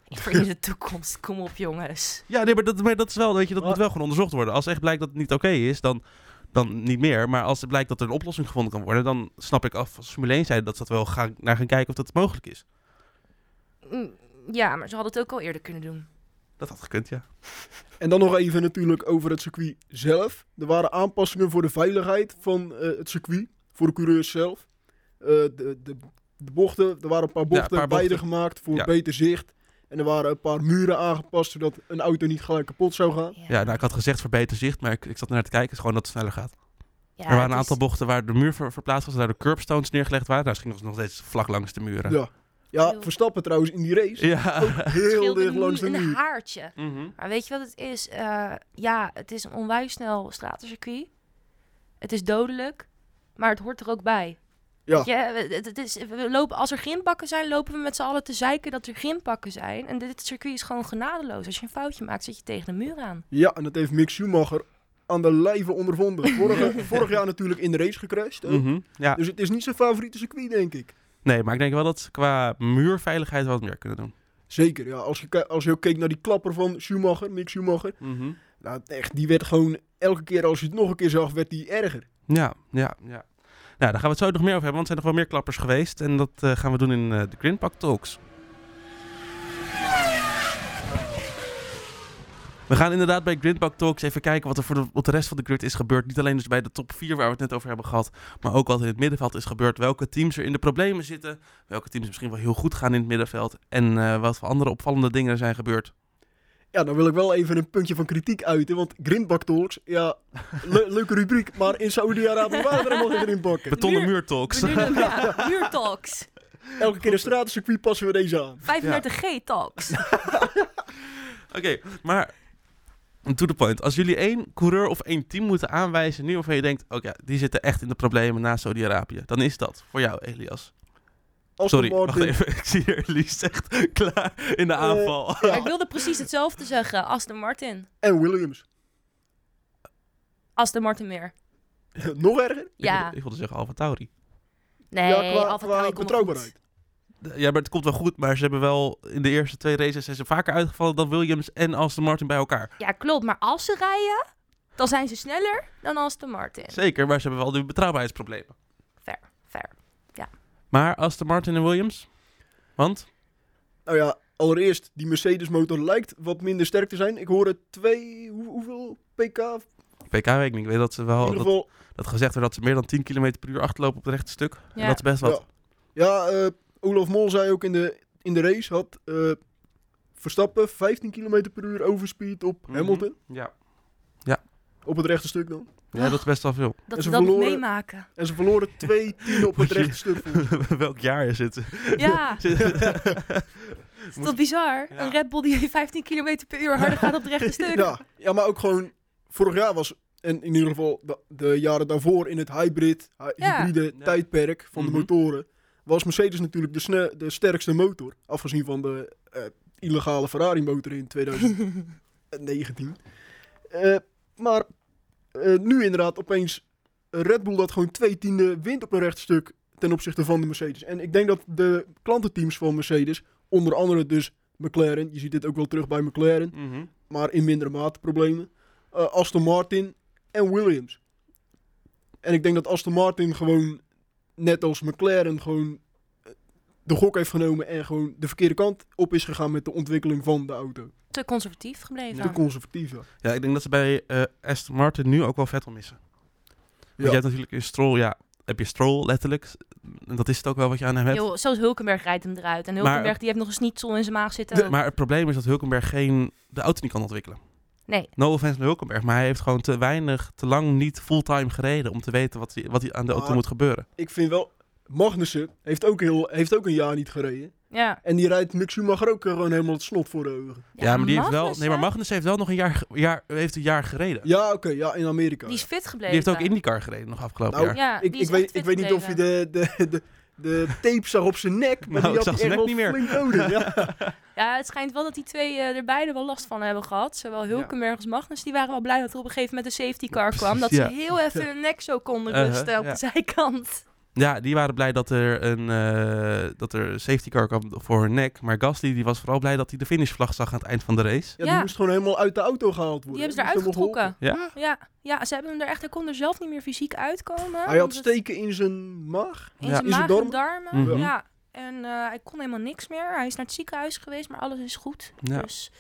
Voor in de toekomst, kom op jongens. Ja, nee, maar dat, maar dat is wel, weet je, dat wat? moet wel gewoon onderzocht worden. Als echt blijkt dat het niet oké is, dan... Dan niet meer, maar als het blijkt dat er een oplossing gevonden kan worden, dan snap ik af als Formule één zei dat ze dat wel gaan, naar gaan kijken of dat mogelijk is. Ja, maar ze hadden het ook al eerder kunnen doen. Dat had gekund, ja. En dan nog even natuurlijk over het circuit zelf. Er waren aanpassingen voor de veiligheid van uh, het circuit, voor de coureurs zelf. Uh, de, de, de bochten, er waren een paar bochten, ja, een paar bochten. beide gemaakt voor ja. beter zicht. En er waren een paar muren aangepast, zodat een auto niet gelijk kapot zou gaan. Ja, ja, nou, ik had gezegd voor beter zicht, maar ik, ik zat naar te kijken. Het is gewoon dat het sneller gaat. Ja, er waren een aantal is... bochten waar de muur ver, verplaatst was, daar de curbstones neergelegd waren. Nou, ze gingen nog steeds vlak langs de muren. Ja, ja Verstappen trouwens in die race. Ja. Ook heel dicht langs de muur. Een haartje. Mm-hmm. Maar weet je wat het is? Uh, ja, het is een onwijs snel stratencircuit. Het is dodelijk, maar het hoort er ook bij. Ja. Ja, het is, we lopen, als er grindbakken zijn, lopen we met z'n allen te zeiken dat er grindbakken zijn. En dit circuit is gewoon genadeloos. Als je een foutje maakt, zit je tegen de muur aan. Ja, en dat heeft Mick Schumacher aan de lijve ondervonden. Vorige, vorig jaar natuurlijk in de race gecrashed. Mm-hmm, ja. Dus het is niet zijn favoriete circuit, denk ik. Nee, maar ik denk wel dat ze qua muurveiligheid wat meer kunnen doen. Zeker, ja. Als je, als je ook keek naar die klapper van Schumacher, Mick Schumacher. Mm-hmm. Nou, echt, die werd gewoon elke keer als je het nog een keer zag, werd die erger. Ja, ja, ja. Nou, daar gaan we het zo nog meer over hebben, want er zijn nog wel meer klappers geweest. En dat uh, gaan we doen in uh, de Grindpak Talks. We gaan inderdaad bij Grindpak Talks even kijken wat er voor de, wat de rest van de grid is gebeurd. Niet alleen dus bij de top vier waar we het net over hebben gehad, maar ook wat in het middenveld is gebeurd. Welke teams er in de problemen zitten, welke teams misschien wel heel goed gaan in het middenveld. En uh, wat voor andere opvallende dingen er zijn gebeurd. Ja, dan wil ik wel even een puntje van kritiek uiten, want grindbak talks, ja, le- leuke rubriek, maar in Saoedi-Arabië waren er helemaal geen grindbakken. Betonnen muurtalks. Muurtalks. Elke keer een stratencircuit passen we deze aan. vijfendertig G-talks. Oké, okay, maar to the point. Als jullie één coureur of één team moeten aanwijzen, nu of je denkt, oké, okay, die zitten echt in de problemen na Saoedi-Arabië, dan is dat voor jou, Elias. Aston Sorry, Martin. wacht even. Ik zie hier Lies echt klaar in de uh, aanval. Ja. Ik wilde precies hetzelfde zeggen. Aston Martin. En Williams. Aston Martin meer. Nog erger? Ja. Ik wilde, ik wilde zeggen Alfa Tauri. Nee, ja, qua, Alfa Tauri komt betrouwbaarheid. Ja, maar het komt wel goed. Maar ze hebben wel in de eerste twee races zijn ze vaker uitgevallen dan Williams en Aston Martin bij elkaar. Ja, klopt. Maar als ze rijden, dan zijn ze sneller dan Aston Martin. Zeker, maar ze hebben wel nu betrouwbaarheidsproblemen. Fair, fair. Ja. Maar Aston Martin en Williams? Want? Nou ja, allereerst, die Mercedes-motor lijkt wat minder sterk te zijn. Ik hoorde twee, hoe, hoeveel pk? P K weet ik niet. Ik weet dat ze wel, in ieder geval, dat, dat gezegd werd dat ze meer dan tien kilometer per uur achterlopen op het rechte stuk. Ja. En dat is best wat. Ja, ja uh, Olaf Mol zei ook in de, in de race, had uh, Verstappen vijftien kilometer per uur overspeed op mm-hmm. Hamilton. Ja. Ja. Op het rechte stuk dan. Ja, dat is best wel veel. Dat ze dat verloren, meemaken. En ze verloren twee tienen op het rechte stuk. Welk jaar is het? Ja. Is dat Moet... bizar? Ja. Een Red Bull die vijftien kilometer per uur harder gaat op het rechte stuk. Ja. ja, maar ook gewoon... Vorig jaar was, en in ieder geval de, de jaren daarvoor... in het hybrid, hybride ja. Ja. tijdperk van mm-hmm. de motoren... was Mercedes natuurlijk de, sne- de sterkste motor. Afgezien van de uh, illegale Ferrari-motor in twintig negentien. uh, maar... Uh, nu inderdaad opeens Red Bull dat gewoon twee tiende wint op een rechtstuk ten opzichte van de Mercedes. En ik denk dat de klantenteams van Mercedes, onder andere dus McLaren, je ziet dit ook wel terug bij McLaren, mm-hmm. maar in mindere mate problemen, uh, Aston Martin en Williams. En ik denk dat Aston Martin gewoon, net als McLaren, gewoon de gok heeft genomen en gewoon de verkeerde kant op is gegaan met de ontwikkeling van de auto. Te conservatief gebleven. Te conservatief, ja. Ja, ik denk dat ze bij uh, Aston Martin nu ook wel Vettel missen. Ja. Je hebt natuurlijk in Stroll, ja, heb je Stroll letterlijk. En dat is het ook wel wat je aan hem hebt. Yo, zelfs Hulkenberg rijdt hem eruit. En Hulkenberg maar, die heeft nog een schnitzel in zijn maag zitten. De, maar het probleem is dat Hulkenberg geen, de auto niet kan ontwikkelen. Nee. No offense naar Hulkenberg, maar hij heeft gewoon te weinig, te lang niet fulltime gereden om te weten wat hij wat aan de auto ah, moet gebeuren. Ik vind wel, Magnussen heeft ook, heel, heeft ook een jaar niet gereden. Ja. En die rijdt Mick Schumacher ook gewoon helemaal het slot voor de ogen. Ja, ja, maar die heeft wel, nee, maar Magnussen heeft wel nog een jaar, jaar, heeft een jaar gereden. Ja, oké, okay, ja, in Amerika. Die is fit gebleven. Die heeft ook IndyCar gereden nog afgelopen nou, jaar. Ja, ik, ik, weet, ik weet niet of je de, de, de, de tape zag op zijn nek, maar nou, die had zag die echt niet meer. Flink nodig. Ja. Ja, het schijnt wel dat die twee uh, er beide wel last van hebben gehad. Zowel Hulkenberg ja. als Magnus, die waren wel blij dat er op een gegeven moment een safety car kwam. Dat ja. ze heel even hun nek zo konden rusten uh-huh, op ja. de zijkant. Ja, die waren blij dat er een uh, dat er safety car kwam voor hun nek. Maar Gasly die was vooral blij dat hij de finishvlag zag aan het eind van de race. Ja, die ja. moest gewoon helemaal uit de auto gehaald worden. Die hebben ze eruit getrokken. Ja? Ja, ja, ze hebben hem er echt, hij kon er zelf niet meer fysiek uitkomen. Hij had steken in zijn maag. In ja. zijn in maag en darmen. darmen. Mm-hmm. Ja. En uh, hij kon helemaal niks meer. Hij is naar het ziekenhuis geweest, maar alles is goed. Ja. Dus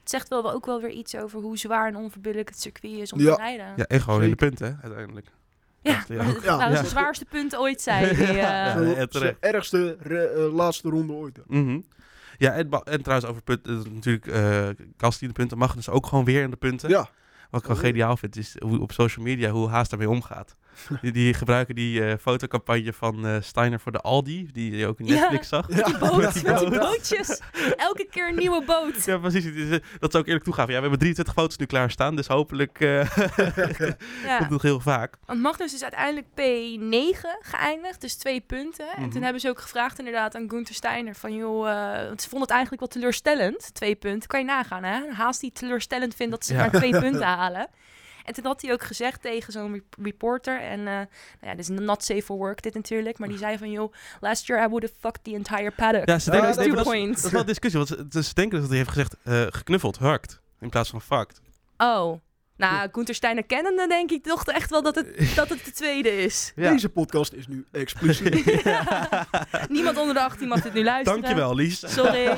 het zegt wel ook wel weer iets over hoe zwaar en onverbiddelijk het circuit is om ja. te rijden. Ja, en gewoon in de punten, hè, uiteindelijk. Ja, ja, dat ja. de zwaarste punten ooit zijn. Die, uh... ja, ja, de ergste re, uh, laatste ronde ooit. Mm-hmm. Ja, en, en trouwens over punten, uh, natuurlijk uh, Kast die de punten mag, dus ook gewoon weer in de punten. Ja. Wat ik wel oh, geniaal vind, is hoe op social media hoe Haas daarmee omgaat. Die, die gebruiken die uh, fotocampagne van uh, Steiner voor de Aldi, die je ook in Netflix ja, zag. Ja, die boot, met die, met die bootjes. Elke keer een nieuwe boot. Ja, precies. Dat zou ik eerlijk toegaven. Ja, we hebben drieëntwintig foto's nu klaarstaan, dus hopelijk uh, ja. komt nog heel vaak. Want Magnus is uiteindelijk P negen geëindigd, dus twee punten. Mm-hmm. En toen hebben ze ook gevraagd inderdaad aan Gunther Steiner van joh, uh, want ze vonden het eigenlijk wel teleurstellend, twee punten. Kan je nagaan, hè? Haas die teleurstellend vindt dat ze ja. maar twee punten halen. En toen had hij ook gezegd tegen zo'n reporter, en uh, nou ja, dit is not safe for work dit natuurlijk, maar die zei van, joh, last year I would have fucked the entire paddock. Ja, ze denken, oh, dat, two points. Is, dat is wel een discussie, want ze, ze denken dat hij heeft gezegd, uh, geknuffeld, hakt, in plaats van fucked. Oh, nou, Gunther Steiner kennende denk ik toch echt wel dat het, dat het de tweede is. Ja. Deze podcast is nu expliciet. ja. Niemand onder de achttien mag dit nu luisteren. Dankjewel, Lies. Sorry.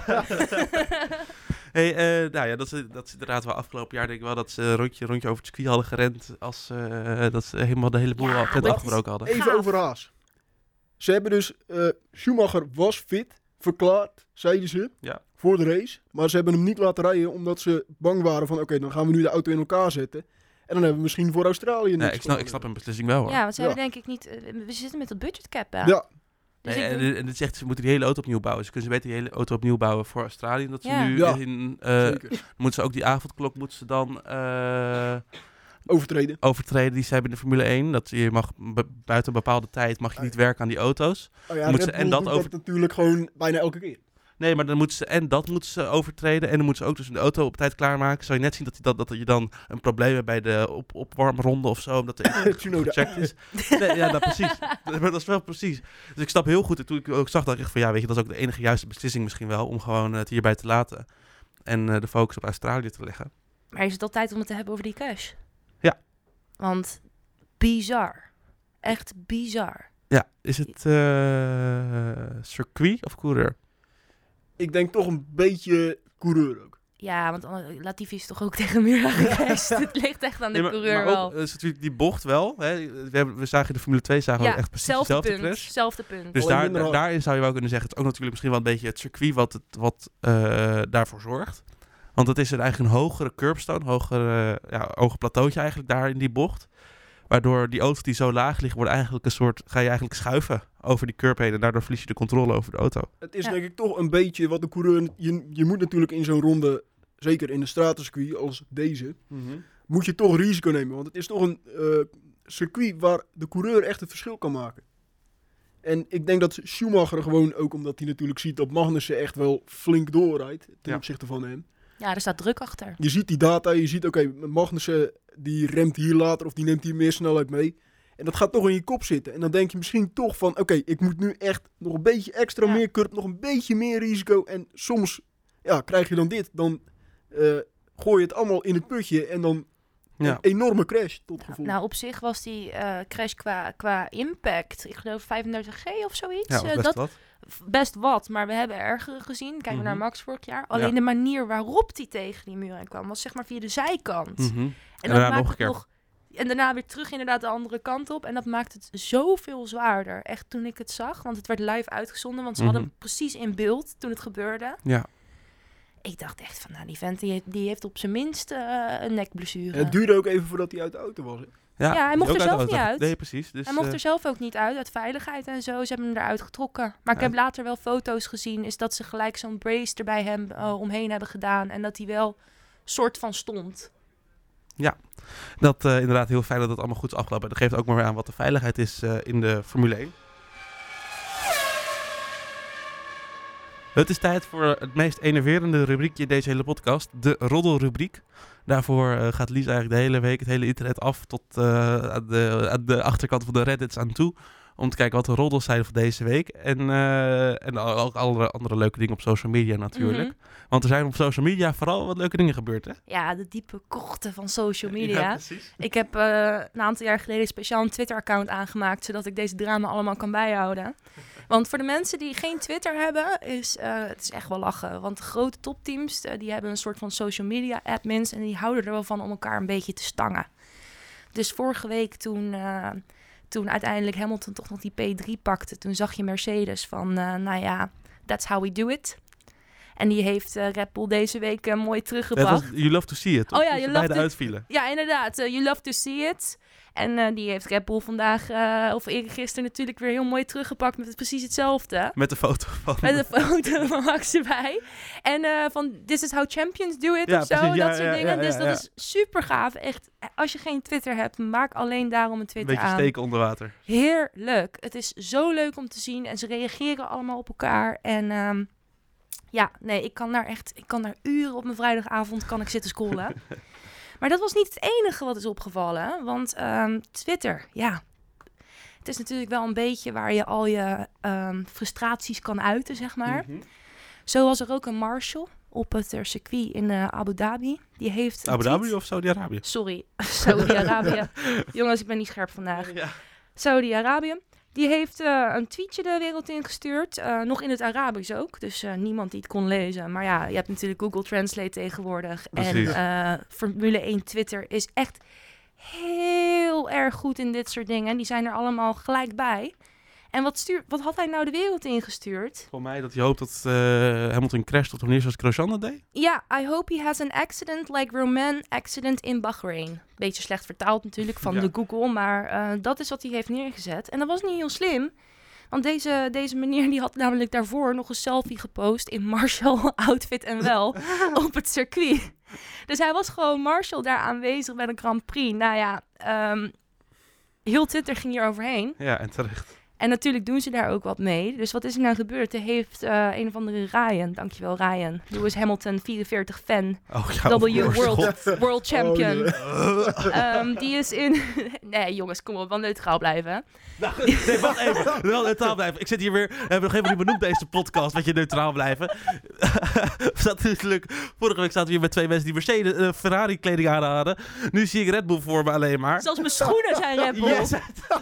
Hey, uh, nou ja, dat is, dat is inderdaad wel afgelopen jaar, denk ik wel, dat ze een rondje, rondje over het circuit hadden gerend, als uh, dat ze helemaal de hele boel ja, al afgebroken hadden. Even gaaf. Over Haas. Ze hebben dus, uh, Schumacher was fit, verklaard, zeiden ze, ja. voor de race, maar ze hebben hem niet laten rijden omdat ze bang waren van, oké, okay, dan gaan we nu de auto in elkaar zetten. En dan hebben we misschien voor Australië niks. Ja, ik, snap, ik snap een beslissing wel, hoor. Ja, want ze ja. hebben denk ik niet, uh, we zitten met het budgetcap, hè? Ja. Dus en, en, en dit zegt, ze moeten die hele auto opnieuw bouwen. Ze kunnen ze beter die hele auto opnieuw bouwen voor Australië. En dat ze ja. nu ja, in... Uh, moeten ze ook die avondklok moeten ze dan... Uh, overtreden. Overtreden, die ze hebben in de Formule één. Dat je mag b- buiten een bepaalde tijd mag je niet werken aan die auto's. Oh ja, moeten ze, en dat, over... dat natuurlijk gewoon bijna elke keer. Nee, maar dan moeten ze en dat moeten ze overtreden. En dan moeten ze ook dus de auto op tijd klaarmaken. Zou je net zien dat, die, dat, dat je dan een probleem hebt bij de op, opwarmronde of zo. Omdat er gecheckt is. Nee, ja, dat precies. Dat is wel precies. Dus ik snap heel goed. En toen ik ook zag, dat ik echt van ja, weet je, dat is ook de enige juiste beslissing misschien wel. Om gewoon het hierbij te laten. En uh, de focus op Australië te leggen. Maar is het al tijd om het te hebben over die cash? Ja. Want bizar. Echt bizar. Ja, is het uh, circuit of coureur? Ik denk toch een beetje coureur ook. Ja, want Latifi is toch ook tegen muur geweest. Het ligt echt aan de ja, maar, coureur maar ook, wel. Is natuurlijk die bocht wel. Hè? We, hebben, we zagen in de Formule twee zagen ja, we echt precies hetzelfde punt. Crash. Zelfde punt. Dus oh, daar, da- daarin zou je wel kunnen zeggen, het is ook natuurlijk misschien wel een beetje het circuit wat, het, wat uh, daarvoor zorgt. Want het is er eigenlijk een hogere curbstone, een hogere, ja, hoger plateautje eigenlijk daar in die bocht. Waardoor die auto's die zo laag liggen, worden eigenlijk een soort, ga je eigenlijk schuiven over die curb heen. En daardoor verlies je de controle over de auto. Het is ja. denk ik toch een beetje wat de coureur... Je, je moet natuurlijk in zo'n ronde, zeker in een stratencircuit als deze... Mm-hmm. moet je toch risico nemen. Want het is toch een uh, circuit waar de coureur echt het verschil kan maken. En ik denk dat Schumacher gewoon, ook omdat hij natuurlijk ziet... dat Magnussen echt wel flink doorrijdt ten ja. opzichte van hem... Ja, er staat druk achter. Je ziet die data, je ziet, oké, okay, Magnussen die remt hier later of die neemt hier meer snelheid mee. En dat gaat toch in je kop zitten. En dan denk je misschien toch van, oké, okay, ik moet nu echt nog een beetje extra ja. meer curb, nog een beetje meer risico. En soms ja, krijg je dan dit, dan uh, gooi je het allemaal in het putje en dan ja. een enorme crash tot gevolg. Nou, nou, op zich was die uh, crash qua, qua impact, ik geloof vijfendertig G of zoiets. Ja, best uh, dat... wat. Best wat, maar we hebben ergere gezien. Kijken mm-hmm. we naar Max vorig jaar. Alleen ja. de manier waarop hij tegen die muur aan kwam, was zeg maar via de zijkant. Mm-hmm. En, en dat maakt nog, En daarna weer terug inderdaad de andere kant op. En dat maakt het zoveel zwaarder. Echt toen ik het zag. Want het werd live uitgezonden. Want ze mm-hmm. hadden precies in beeld toen het gebeurde. Ja. Ik dacht echt van, nou die vent die heeft, die heeft op zijn minst uh, een nekblessure. Het duurde ook even voordat hij uit de auto was. Ja, ja, hij mocht er zelf niet uit. Nee, precies. Dus hij mocht uh... er zelf ook niet uit, uit veiligheid en zo. Ze hebben hem eruit getrokken. Maar ja. Ik heb later wel foto's gezien. Is dat ze gelijk zo'n brace er bij hem uh, omheen hebben gedaan. En dat hij wel soort van stond. Ja, dat uh, inderdaad heel fijn dat dat allemaal goed is afgelopen. Dat geeft ook maar weer aan wat de veiligheid is uh, in de Formule één. Het is tijd voor het meest enerverende rubriekje in deze hele podcast. De roddelrubriek. Daarvoor uh, gaat Lies eigenlijk de hele week het hele internet af tot uh, aan de, aan de achterkant van de Reddits aan toe. Om te kijken wat de roddels zijn van deze week. En, uh, en ook andere, andere leuke dingen op social media natuurlijk. Mm-hmm. Want er zijn op social media vooral wat leuke dingen gebeurd, hè? Ja, de diepe krochten van social media. Ja, precies. Ik heb uh, een aantal jaar geleden speciaal een Twitter-account aangemaakt... zodat ik deze drama allemaal kan bijhouden. Want voor de mensen die geen Twitter hebben, is uh, het is echt wel lachen. Want de grote topteams uh, die hebben een soort van social media-admins... en die houden er wel van om elkaar een beetje te stangen. Dus vorige week toen... Uh, Toen uiteindelijk Hamilton toch nog die P drie pakte... toen zag je Mercedes van, uh, nou ja, that's how we do it. En die heeft uh, Red Bull deze week uh, mooi teruggebracht. Was, you love to see it. Oh ja, je beide uitvielen. Ja, inderdaad. Uh, you love to see it. En uh, die heeft Red Bull vandaag, uh, of eergisteren natuurlijk... weer heel mooi teruggepakt met het, precies hetzelfde. Met de foto van... Met de foto van Max erbij. En uh, van, this is how champions do it, ja, of zo. Precies, ja, dat soort ja, dingen. Ja, ja, dus ja, dat ja. is super gaaf. Echt, als je geen Twitter hebt, maak alleen daarom een Twitter aan. Beetje steken onder water. Heerlijk. Het is zo leuk om te zien. En ze reageren allemaal op elkaar. En... Um, Ja, nee, ik kan daar echt, ik kan daar uren op mijn vrijdagavond kan ik zitten scrollen. Maar dat was niet het enige wat is opgevallen, want um, Twitter, ja, het is natuurlijk wel een beetje waar je al je um, frustraties kan uiten, zeg maar. Mm-hmm. Zo was er ook een marshal op het uh, circuit in uh, Abu Dhabi. Die heeft Abu Dhabi of Saoedi-Arabië? Sorry, Saoedi-Arabië. Ja. Jongens, ik ben niet scherp vandaag. Ja. Saoedi-Arabië. Die heeft uh, een tweetje de wereld ingestuurd, uh, nog in het Arabisch ook. Dus uh, niemand die het kon lezen. Maar ja, je hebt natuurlijk Google Translate tegenwoordig. Precies. En uh, Formule één Twitter is echt heel erg goed in dit soort dingen. En die zijn er allemaal gelijk bij. En wat, stuur, wat had hij nou de wereld ingestuurd? Voor mij dat hij hoopt dat uh, Hamilton crasht op de manier zoals Grosjean dat deed? Ja, yeah, I hope he has an accident like Romain accident in Bahrein. Beetje slecht vertaald natuurlijk van ja. de Google, maar uh, dat is wat hij heeft neergezet. En dat was niet heel slim, want deze, deze meneer die had namelijk daarvoor nog een selfie gepost in Marshall outfit en wel op het circuit. Dus hij was gewoon Marshall daar aanwezig bij de Grand Prix. Nou ja, um, heel Twitter ging hier overheen. Ja, en terecht. En natuurlijk doen ze daar ook wat mee. Dus wat is er nou gebeurd? Er heeft uh, een of andere Ryan, dankjewel Ryan, Lewis Hamilton, vierenveertig fan, oh, ja, W World, world Champion. Oh, yeah. um, die is in... Nee jongens, kom op, wel neutraal blijven. Nou, nee, wacht even. Wel neutraal blijven. Ik zit hier weer, we hebben nog helemaal niet benoemd deze podcast, dat je neutraal blijven. Vorige week zaten we hier met twee mensen die Mercedes, uh, Ferrari kleding aan hadden. Nu zie ik Red Bull voor me alleen maar. Zelfs mijn schoenen zijn Red Bull. Yes.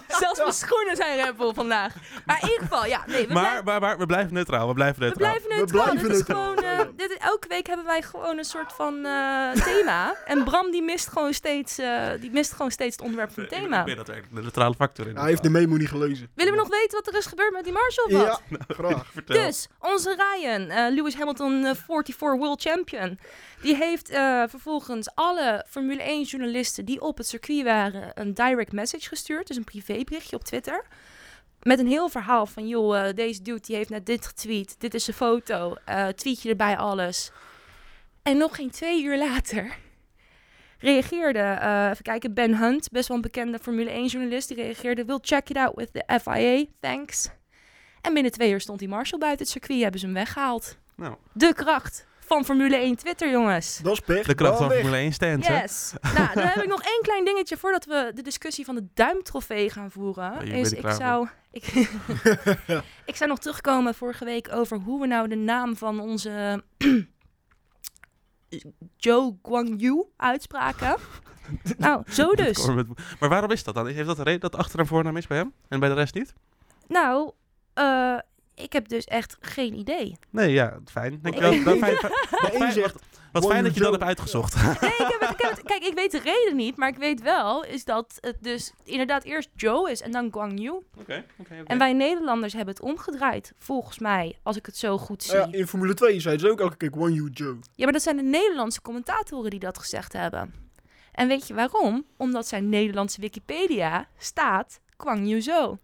Zelfs mijn schoenen zijn Red Bull. Vandaag. Maar in ieder geval, ja. Nee, we maar, blijven... maar, maar we blijven neutraal. We blijven neutraal. We blijven neutraal. We blijven dit neutraal. Is gewoon, uh, dit is, elke week hebben wij gewoon een soort van uh, thema. En Bram die mist gewoon steeds, uh, die mist gewoon steeds het onderwerp van het thema. Ik ben dat eigenlijk de neutrale factor in. Nou, hij heeft de memo niet gelezen. Willen we ja. nog weten wat er is gebeurd met die Marshall? Wat? Ja, nou, graag. Vertel. Dus onze Ryan, uh, Lewis Hamilton uh, vierenveertig World Champion, die heeft uh, vervolgens alle Formule één journalisten die op het circuit waren een direct message gestuurd, dus een privéberichtje op Twitter. Met een heel verhaal van, joh, uh, deze dude die heeft net dit getweet. Dit is zijn foto. Uh, tweet je erbij alles. En nog geen twee uur later reageerde, uh, even kijken, Ben Hunt, best wel een bekende Formule één journalist. Die reageerde, we'll check it out with the F I A, thanks. En binnen twee uur stond die Marshall buiten het circuit. Hebben ze hem weggehaald. Nou. De kracht van Formule één Twitter, jongens. Dat is pech. De kracht van Formule één stands, yes. Hè? Nou, dan heb ik nog één klein dingetje voordat we de discussie van de duimtrofee gaan voeren. Ja, is ik zou... Ik, ik zou nog terugkomen vorige week over hoe we nou de naam van onze Zhou Guanyu uitspraken. Nou, zo dus. Maar waarom is dat dan? Heeft dat een reden dat achter- en voornaam is bij hem en bij de rest niet? Nou, uh, ik heb dus echt geen idee. Nee, ja, fijn. Denk wel, dat fijn, fijn, wat fijn, zegt, wat, wat fijn dat je dat hebt uitgezocht. Nee, ik heb, ik heb, kijk, ik weet de reden niet, maar ik weet wel is dat het dus inderdaad eerst Zhou is en dan Guanyu. Oké. Okay, okay, okay. En wij Nederlanders hebben het omgedraaid, volgens mij, als ik het zo goed zie. Uh, ja, in Formule twee zeiden ze ook elke keer Guanyu, Zhou. Ja, maar dat zijn de Nederlandse commentatoren die dat gezegd hebben. En weet je waarom? Omdat zijn Nederlandse Wikipedia staat Guanyu Zhou.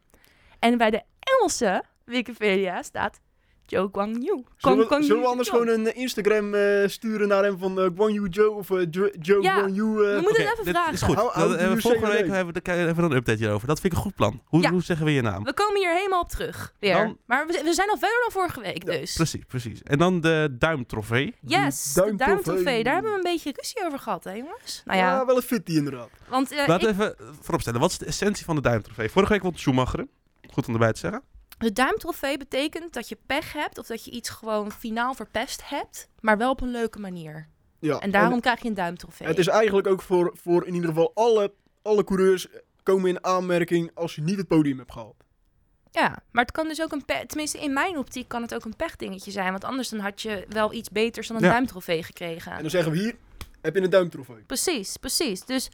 En bij de Engelse Wikipedia staat Zhou Guanyu. Zullen we, zullen we anders Zhou. gewoon een Instagram uh, sturen naar hem van uh, Guanyu Zhou of uh, Zhou ja, Guanyu? Uh, we moeten okay, het even vragen. Is goed. How, how dat, uh, volgende week hebben we even een update hierover. Dat vind ik een goed plan. Hoe, ja. hoe zeggen we je naam? We komen hier helemaal op terug weer. Dan, maar we, we zijn al verder dan vorige week ja, dus. Precies, precies. En dan de duimtrofee. Yes, de duimtrofee. Daar hebben we een beetje ruzie over gehad, hè jongens? Nou ja, ja wel een fitty inderdaad. Want, uh, Laten we ik... even vooropstellen. Wat is de essentie van de duimtrofee? Vorige week won Schumacher. Goed om erbij te zeggen. De duimtrofee betekent dat je pech hebt of dat je iets gewoon finaal verpest hebt, maar wel op een leuke manier. Ja, en daarom en krijg je een duimtrofee. Het is eigenlijk ook voor, voor in ieder geval alle, alle coureurs komen in aanmerking als je niet het podium hebt gehaald. Ja, maar het kan dus ook een pech, tenminste in mijn optiek kan het ook een pechdingetje zijn, want anders dan had je wel iets beters dan een ja. duimtrofee gekregen. En dan zeggen we hier, heb je een duimtrofee. Precies, precies. Dus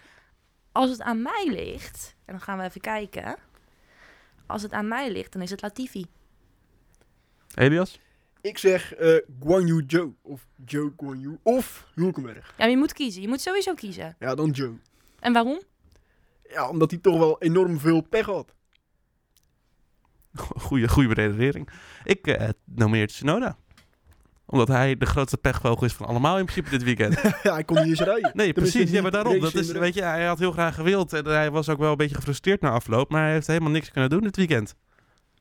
als het aan mij ligt, en dan gaan we even kijken... Als het aan mij ligt, dan is het Latifi. Elias? Ik zeg uh, Guanyu Zhou. Of Zhou Guanyu. Of Hulkenberg. Ja, maar je moet kiezen. Je moet sowieso kiezen. Ja, dan Zhou. En waarom? Ja, omdat hij toch wel enorm veel pech had. Goeie, goeie beredenering. Ik uh, nomeer Tsunoda. Omdat hij de grootste pechvogel is van allemaal in principe dit weekend. Ja, hij kon niet eens rijden. Nee, tenminste, precies. Ja, maar daarom. Dat is, weet je, hij had heel graag gewild. En hij was ook wel een beetje gefrustreerd na afloop. Maar hij heeft helemaal niks kunnen doen dit weekend.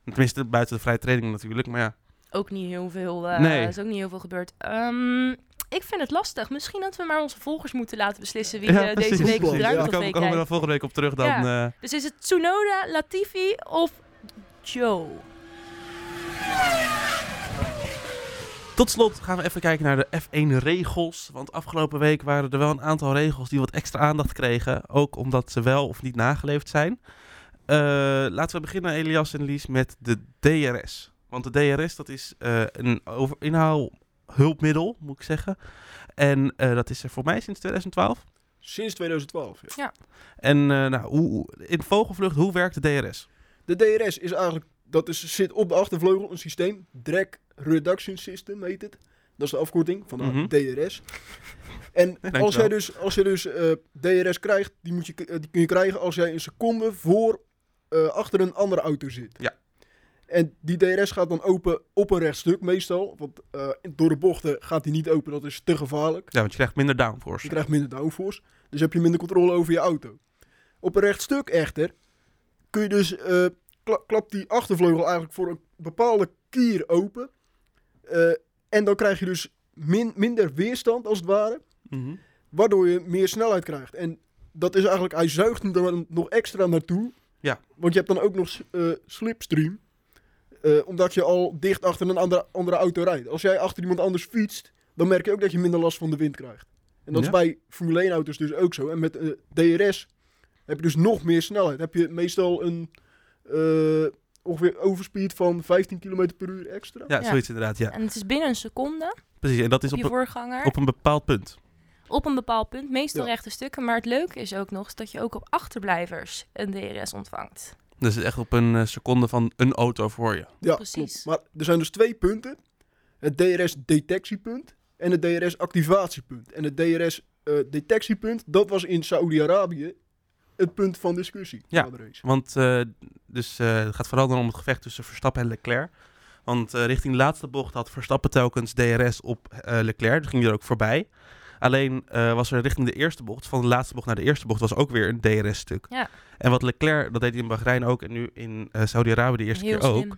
Tenminste, buiten de vrije training natuurlijk. Maar ja. Ook niet heel veel. Uh, nee. Er is ook niet heel veel gebeurd. Um, ik vind het lastig. Misschien dat we maar onze volgers moeten laten beslissen wie ja, uh, deze week de ruimte ja, komen we daar volgende week op terug dan. Ja. Uh... Dus is het Tsunoda, Latifi of Zhou? Tot slot gaan we even kijken naar de F één regels. Want afgelopen week waren er wel een aantal regels die wat extra aandacht kregen. Ook omdat ze wel of niet nageleefd zijn. Uh, laten we beginnen, Elias en Lies, met de D R S. Want de D R S, dat is uh, een over- inhaalhulpmiddel, moet ik zeggen. En uh, dat is er voor mij sinds twintig twaalf. Sinds twintig twaalf, ja. ja. En uh, nou, hoe, in vogelvlucht, hoe werkt de D R S? De D R S is eigenlijk... Dat is, zit op de achtervleugel een systeem, Drag Reduction System heet het. Dat is de afkorting van de mm-hmm. D R S. En nee, als jij dus, als jij dus uh, D R S krijgt, die, moet je, uh, die kun je krijgen als jij een seconde voor uh, achter een andere auto zit. Ja. En die D R S gaat dan open op een rechtstuk meestal, want uh, door de bochten gaat die niet open, dat is te gevaarlijk. Ja, want je krijgt minder downforce. Je krijgt minder downforce, dus heb je minder controle over je auto. Op een rechtstuk echter kun je dus... Uh, klapt die achtervleugel eigenlijk voor een bepaalde kier open. Uh, en dan krijg je dus min, minder weerstand, als het ware. Mm-hmm. Waardoor je meer snelheid krijgt. En dat is eigenlijk... Hij zuigt hem dan nog extra naartoe. Ja. Want je hebt dan ook nog uh, slipstream. Uh, omdat je al dicht achter een andere, andere auto rijdt. Als jij achter iemand anders fietst... dan merk je ook dat je minder last van de wind krijgt. En dat ja. is bij Formule één-auto's dus ook zo. En met uh, D R S heb je dus nog meer snelheid. Heb je meestal een... Uh, ongeveer overspeed van vijftien kilometer per uur extra. Ja, zoiets inderdaad, ja. En het is binnen een seconde. Precies, en dat is op, op, een, op een bepaald punt. Op een bepaald punt, meestal ja. rechte stukken. Maar het leuke is ook nog dat je ook op achterblijvers een D R S ontvangt. Dus echt op een uh, seconde van een auto voor je. Ja, precies. Klopt. Maar er zijn dus twee punten. Het D R S-detectiepunt en het D R S-activatiepunt. En het D R S-detectiepunt, uh, dat was in Saoedi-Arabië... het punt van discussie. Ja, want uh, dus, uh, het gaat vooral dan om het gevecht tussen Verstappen en Leclerc. Want uh, richting de laatste bocht had Verstappen telkens D R S op uh, Leclerc. Dus ging hij er ook voorbij. Alleen uh, was er richting de eerste bocht, van de laatste bocht naar de eerste bocht, was ook weer een D R S-stuk. Ja. En wat Leclerc, dat deed hij in Bahrein ook en nu in uh, Saudi-Arabië de eerste Heel keer slim. ook,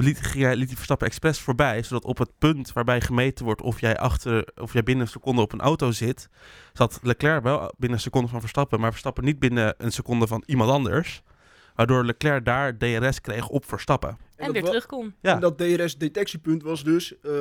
liet, liet hij Verstappen expres voorbij, zodat op het punt waarbij gemeten wordt of jij, achter, of jij binnen een seconde op een auto zit, zat Leclerc wel binnen een seconde van Verstappen, maar Verstappen niet binnen een seconde van iemand anders, waardoor Leclerc daar D R S kreeg op Verstappen. En, en weer wa- terugkom. Ja. En dat D R S-detectiepunt was dus uh,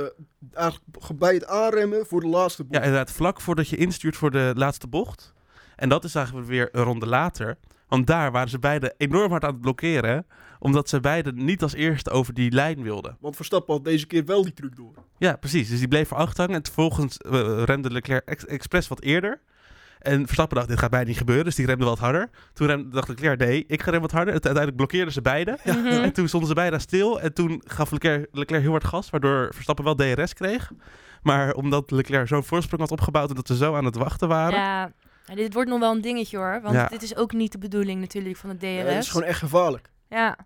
eigenlijk bij het aanremmen voor de laatste bocht. Ja, inderdaad, vlak voordat je instuurt voor de laatste bocht. En dat is eigenlijk weer een ronde later. Want daar waren ze beiden enorm hard aan het blokkeren. Omdat ze beiden niet als eerste over die lijn wilden. Want Verstappen had deze keer wel die truc door. Ja, precies. Dus die bleef erachter hangen. En vervolgens uh, remde Leclerc ex- expres wat eerder. En Verstappen dacht, dit gaat bijna niet gebeuren. Dus die remde wat harder. Toen remde, dacht Leclerc, nee, ik ga remmen wat harder. Uiteindelijk blokkeerden ze beiden. Ja. Mm-hmm. En toen stonden ze bijna stil. En toen gaf Leclerc, Leclerc heel hard gas. Waardoor Verstappen wel D R S kreeg. Maar omdat Leclerc zo'n voorsprong had opgebouwd... en dat ze zo aan het wachten waren... Ja. En dit wordt nog wel een dingetje hoor, want ja. dit is ook niet de bedoeling natuurlijk van het D R S. Het ja, is gewoon echt gevaarlijk. Ja.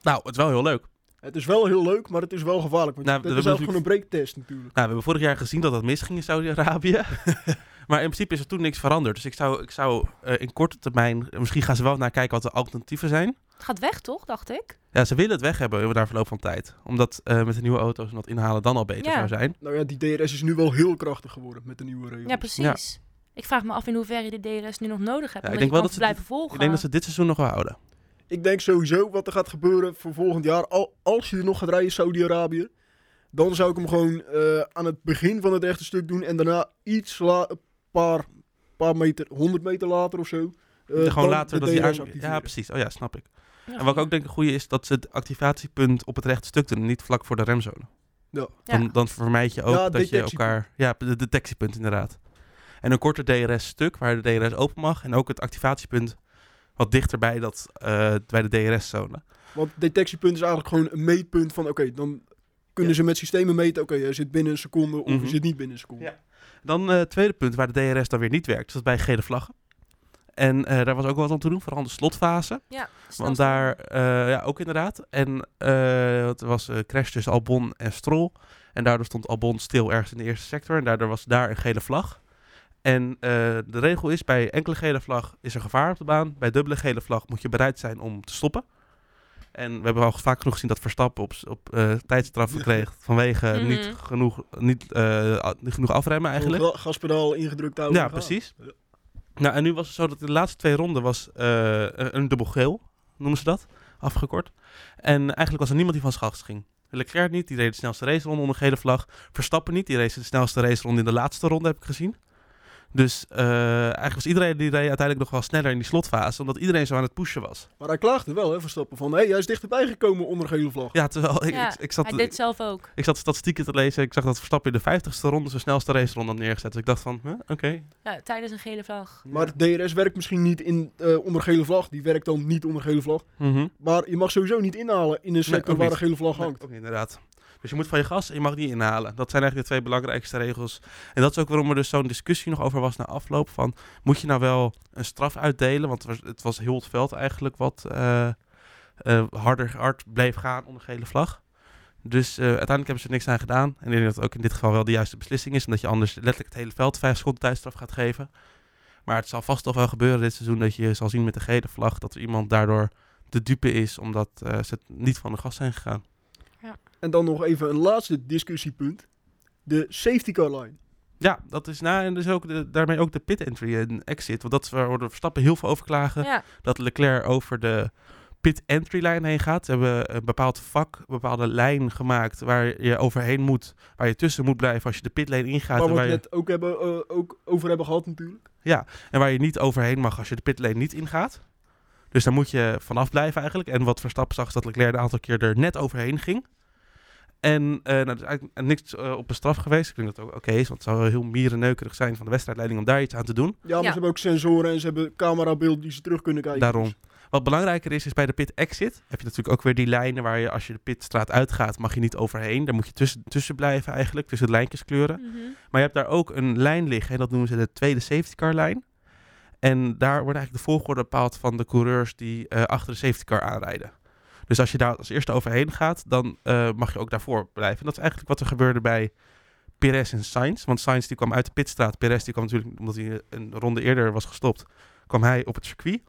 Nou, het is wel heel leuk. Het is wel heel leuk, maar het is wel gevaarlijk. Want nou, het is zelf gewoon een breaktest natuurlijk. Nou, we hebben vorig jaar gezien dat dat misging in Saoedi-Arabië. Maar in principe is er toen niks veranderd. Dus ik zou, ik zou uh, in korte termijn, misschien gaan ze wel naar kijken wat de alternatieven zijn. Het gaat weg toch, dacht ik? Ja, ze willen het weg hebben na verloop van tijd. Omdat uh, met de nieuwe auto's en dat inhalen dan al beter ja. zou zijn. Nou ja, die D R S is nu wel heel krachtig geworden met de nieuwe regels. Ja, precies. Ja. Ik vraag me af in hoeverre de D R S nu nog nodig hebt. Ja, ik denk wel dat ze blijven volgen. Ik denk dat ze dit seizoen nog wel houden. Ik denk sowieso wat er gaat gebeuren voor volgend jaar. Al, als je er nog gaat rijden in Saudi-Arabië. Dan zou ik hem gewoon uh, aan het begin van het rechte stuk doen. En daarna iets la- een paar, paar meter, honderd meter later of zo. Uh, gewoon later de dat hij aan... Ja, precies. Oh ja, snap ik. Ja. En wat ik ook denk een goede is dat ze het activatiepunt op het rechte stuk doen. Niet vlak voor de remzone. Ja. Dan, dan vermijd je ook ja, dat je elkaar... Ja, de detectiepunt inderdaad. En een korter D R S-stuk waar de D R S open mag. En ook het activatiepunt wat dichter bij, dat, uh, bij de D R S-zone. Want detectiepunt is eigenlijk gewoon een meetpunt van... Oké, okay, dan kunnen ja. ze met systemen meten... Oké, okay, je zit binnen een seconde of mm-hmm. je zit niet binnen een seconde. Ja. Dan het uh, tweede punt waar de D R S dan weer niet werkt. Dus dat is bij gele vlaggen. En uh, daar was ook wat aan te doen, vooral de slotfase. Ja, want daar, uh, ja, ook inderdaad. En uh, het was een crash tussen Albon en Stroll. En daardoor stond Albon stil ergens in de eerste sector. En daardoor was daar een gele vlag. En uh, de regel is, bij enkele gele vlag is er gevaar op de baan. Bij dubbele gele vlag moet je bereid zijn om te stoppen. En we hebben al vaak genoeg gezien dat Verstappen op, op uh, tijdstraf kreeg... vanwege mm-hmm. niet, genoeg, niet, uh, niet genoeg afremmen eigenlijk. G- gaspedaal ingedrukt houden. Ja, precies. Ja. Nou, en nu was het zo dat in de laatste twee ronden was uh, een dubbel geel, noemen ze dat, afgekort. En eigenlijk was er niemand die van zijn gas ging. Leclerc niet, die reed de snelste raceronde onder gele vlag. Verstappen niet, die reed de snelste raceronde in de laatste ronde, heb ik gezien. Dus uh, eigenlijk was iedereen die reed uiteindelijk nog wel sneller in die slotfase, omdat iedereen zo aan het pushen was. Maar hij klaagde wel, hè, Verstappen, van hey, hij is dichterbij gekomen onder gele vlag. Ja, terwijl ik, ja, ik, ik zat, hij deed zelf ook. Ik zat statistieken te lezen en ik zag dat Verstappen in de vijftigste ronde zijn snelste raceronde had neergezet. Dus ik dacht van, huh? Oké. Okay. Ja, tijdens een gele vlag. Maar de D R S werkt misschien niet in, uh, onder gele vlag, die werkt dan niet onder gele vlag. Mm-hmm. Maar je mag sowieso niet inhalen in een sector nee, waar niet. Een gele vlag hangt. Nee, ook inderdaad. Dus je moet van je gas en je mag niet inhalen. Dat zijn eigenlijk de twee belangrijkste regels. En dat is ook waarom er dus zo'n discussie nog over was na afloop. Van, moet je nou wel een straf uitdelen? Want het was, het was heel het veld eigenlijk wat uh, uh, harder hard bleef gaan onder gele vlag. Dus uh, uiteindelijk hebben ze er niks aan gedaan. En ik denk dat het ook in dit geval wel de juiste beslissing is. Omdat je anders letterlijk het hele veld vijf seconden tijdstraf gaat geven. Maar het zal vast toch wel gebeuren dit seizoen dat je zal zien met de gele vlag. Dat er iemand daardoor de dupe is omdat uh, ze niet van de gas zijn gegaan. Ja. En dan nog even een laatste discussiepunt. De safety car line. Ja, dat is na en dus ook de, daarmee ook de pit entry en exit. Want dat is waar we Verstappen heel veel over klagen. Ja. Dat Leclerc over de pit entry line heen gaat. Ze hebben een bepaald vak, een bepaalde lijn gemaakt waar je overheen moet. Waar je tussen moet blijven als je de pitlane ingaat. Maar en waar we het net ook, hebben, uh, ook over hebben gehad natuurlijk. Ja, en waar je niet overheen mag als je de pitlane niet ingaat. Dus daar moet je vanaf blijven eigenlijk. En wat Verstappen zag is dat Leclerc een aantal keer er net overheen ging. En uh, nou, er is eigenlijk niks uh, op een straf geweest. Ik denk dat het ook oké okay is, want het zou heel mierenneukerig zijn van de wedstrijdleiding om daar iets aan te doen. Ja, maar ja. ze hebben ook sensoren en ze hebben camerabeelden die ze terug kunnen kijken. Daarom. Wat belangrijker is, is bij de pit exit heb je natuurlijk ook weer die lijnen waar je als je de pitstraat uitgaat, mag je niet overheen. Daar moet je tussen, tussen blijven eigenlijk, tussen de lijntjes kleuren. Mm-hmm. Maar je hebt daar ook een lijn liggen en dat noemen ze de tweede safety car lijn. En daar wordt eigenlijk de volgorde bepaald van de coureurs die uh, achter de safety car aanrijden. Dus als je daar als eerste overheen gaat, dan uh, mag je ook daarvoor blijven. En dat is eigenlijk wat er gebeurde bij Perez en Sainz. Want Sainz die kwam uit de pitstraat. Perez die kwam natuurlijk, omdat hij een ronde eerder was gestopt, kwam hij op het circuit.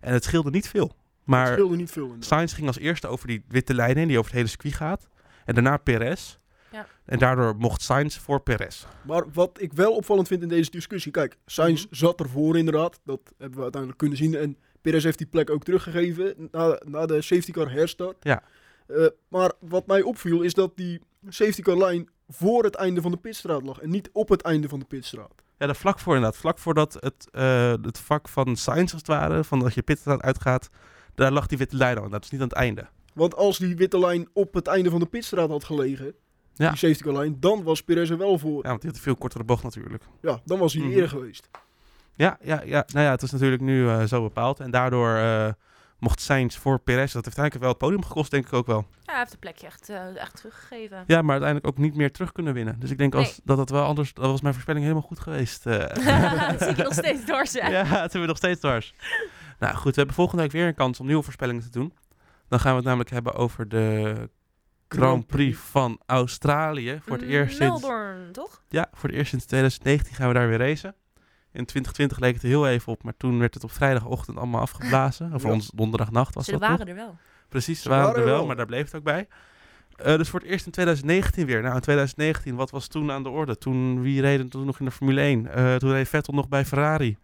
En het scheelde niet veel. Maar het scheelde niet veel, Sainz ging als eerste over die witte lijn heen, die over het hele circuit gaat. En daarna Perez. Ja. En daardoor mocht Sainz voor Perez. Maar wat ik wel opvallend vind in deze discussie, kijk, Sainz zat ervoor inderdaad. Dat hebben we uiteindelijk kunnen zien. En Perez heeft die plek ook teruggegeven na, na de safety car herstart. Ja. Uh, maar wat mij opviel is dat die safety car line voor het einde van de pitstraat lag. En niet op het einde van de pitstraat. Ja, dat vlak voor inderdaad. Vlak voordat het, uh, het vak van Sainz als het ware, van dat je pitstraat uitgaat, daar lag die witte lijn al. Dat is niet aan het einde. Want als die witte lijn op het einde van de pitstraat had gelegen, ja, die safety car lijn, dan was Perez er wel voor. Ja, want die had een veel kortere bocht natuurlijk. Ja, dan was hij mm-hmm. eerder geweest. Ja, ja, ja, nou ja, het is natuurlijk nu uh, zo bepaald. En daardoor uh, mocht Sainz voor Perez. Dat heeft eigenlijk wel het podium gekost, denk ik ook wel. Ja, hij heeft de plekje echt, uh, echt teruggegeven. Ja, maar uiteindelijk ook niet meer terug kunnen winnen. Dus ik denk als, nee. dat dat wel anders... Dat was mijn voorspelling helemaal goed geweest. Uh. Dat zie ik nog steeds dwars, hè? Ja, dat hebben we nog steeds dwars. Nou goed, we hebben volgende week weer een kans om nieuwe voorspellingen te doen. Dan gaan we het namelijk hebben over de Grand Prix van Australië. Voor het eerst sinds... Melbourne, toch? Ja, voor het eerst sinds twintig negentien gaan we daar weer racen. In twintig twintig leek het er heel even op, maar toen werd het op vrijdagochtend allemaal afgeblazen. Of ja. ons donderdagnacht was ze dat. Ze waren toch? er wel. Precies, ze waren er wel, maar daar bleef het ook bij. Uh, dus voor het eerst in twintig negentien weer. Nou, in twintig negentien, wat was toen aan de orde? Toen, wie reden toen nog in de Formule één? Uh, toen reed Vettel nog bij Ferrari.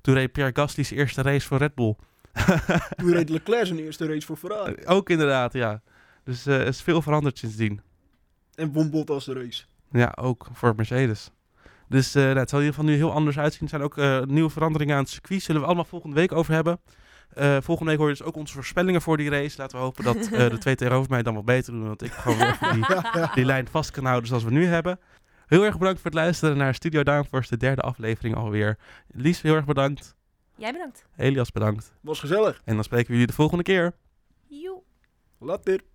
Toen reed Pierre Gasly's eerste race voor Red Bull. Toen reed Leclerc zijn eerste race voor Ferrari. Uh, ook inderdaad, ja. Dus er uh, is veel veranderd sindsdien. En won Bottas de race. Ja, ook voor Mercedes. Dus uh, nou, het zal in ieder geval nu heel anders uitzien. Er zijn ook uh, nieuwe veranderingen aan het circuit. Zullen we allemaal volgende week over hebben. Uh, volgende week hoor je dus ook onze voorspellingen voor die race. Laten we hopen dat uh, de twee tegenover mij dan wat beter doen. Want ik gewoon weer die, die lijn vast kan houden zoals we nu hebben. Heel erg bedankt voor het luisteren naar Studio Downforce. De derde aflevering alweer. Lies, heel erg bedankt. Jij bedankt. Elias, bedankt. Was gezellig. En dan spreken we jullie de volgende keer. Joe. Later.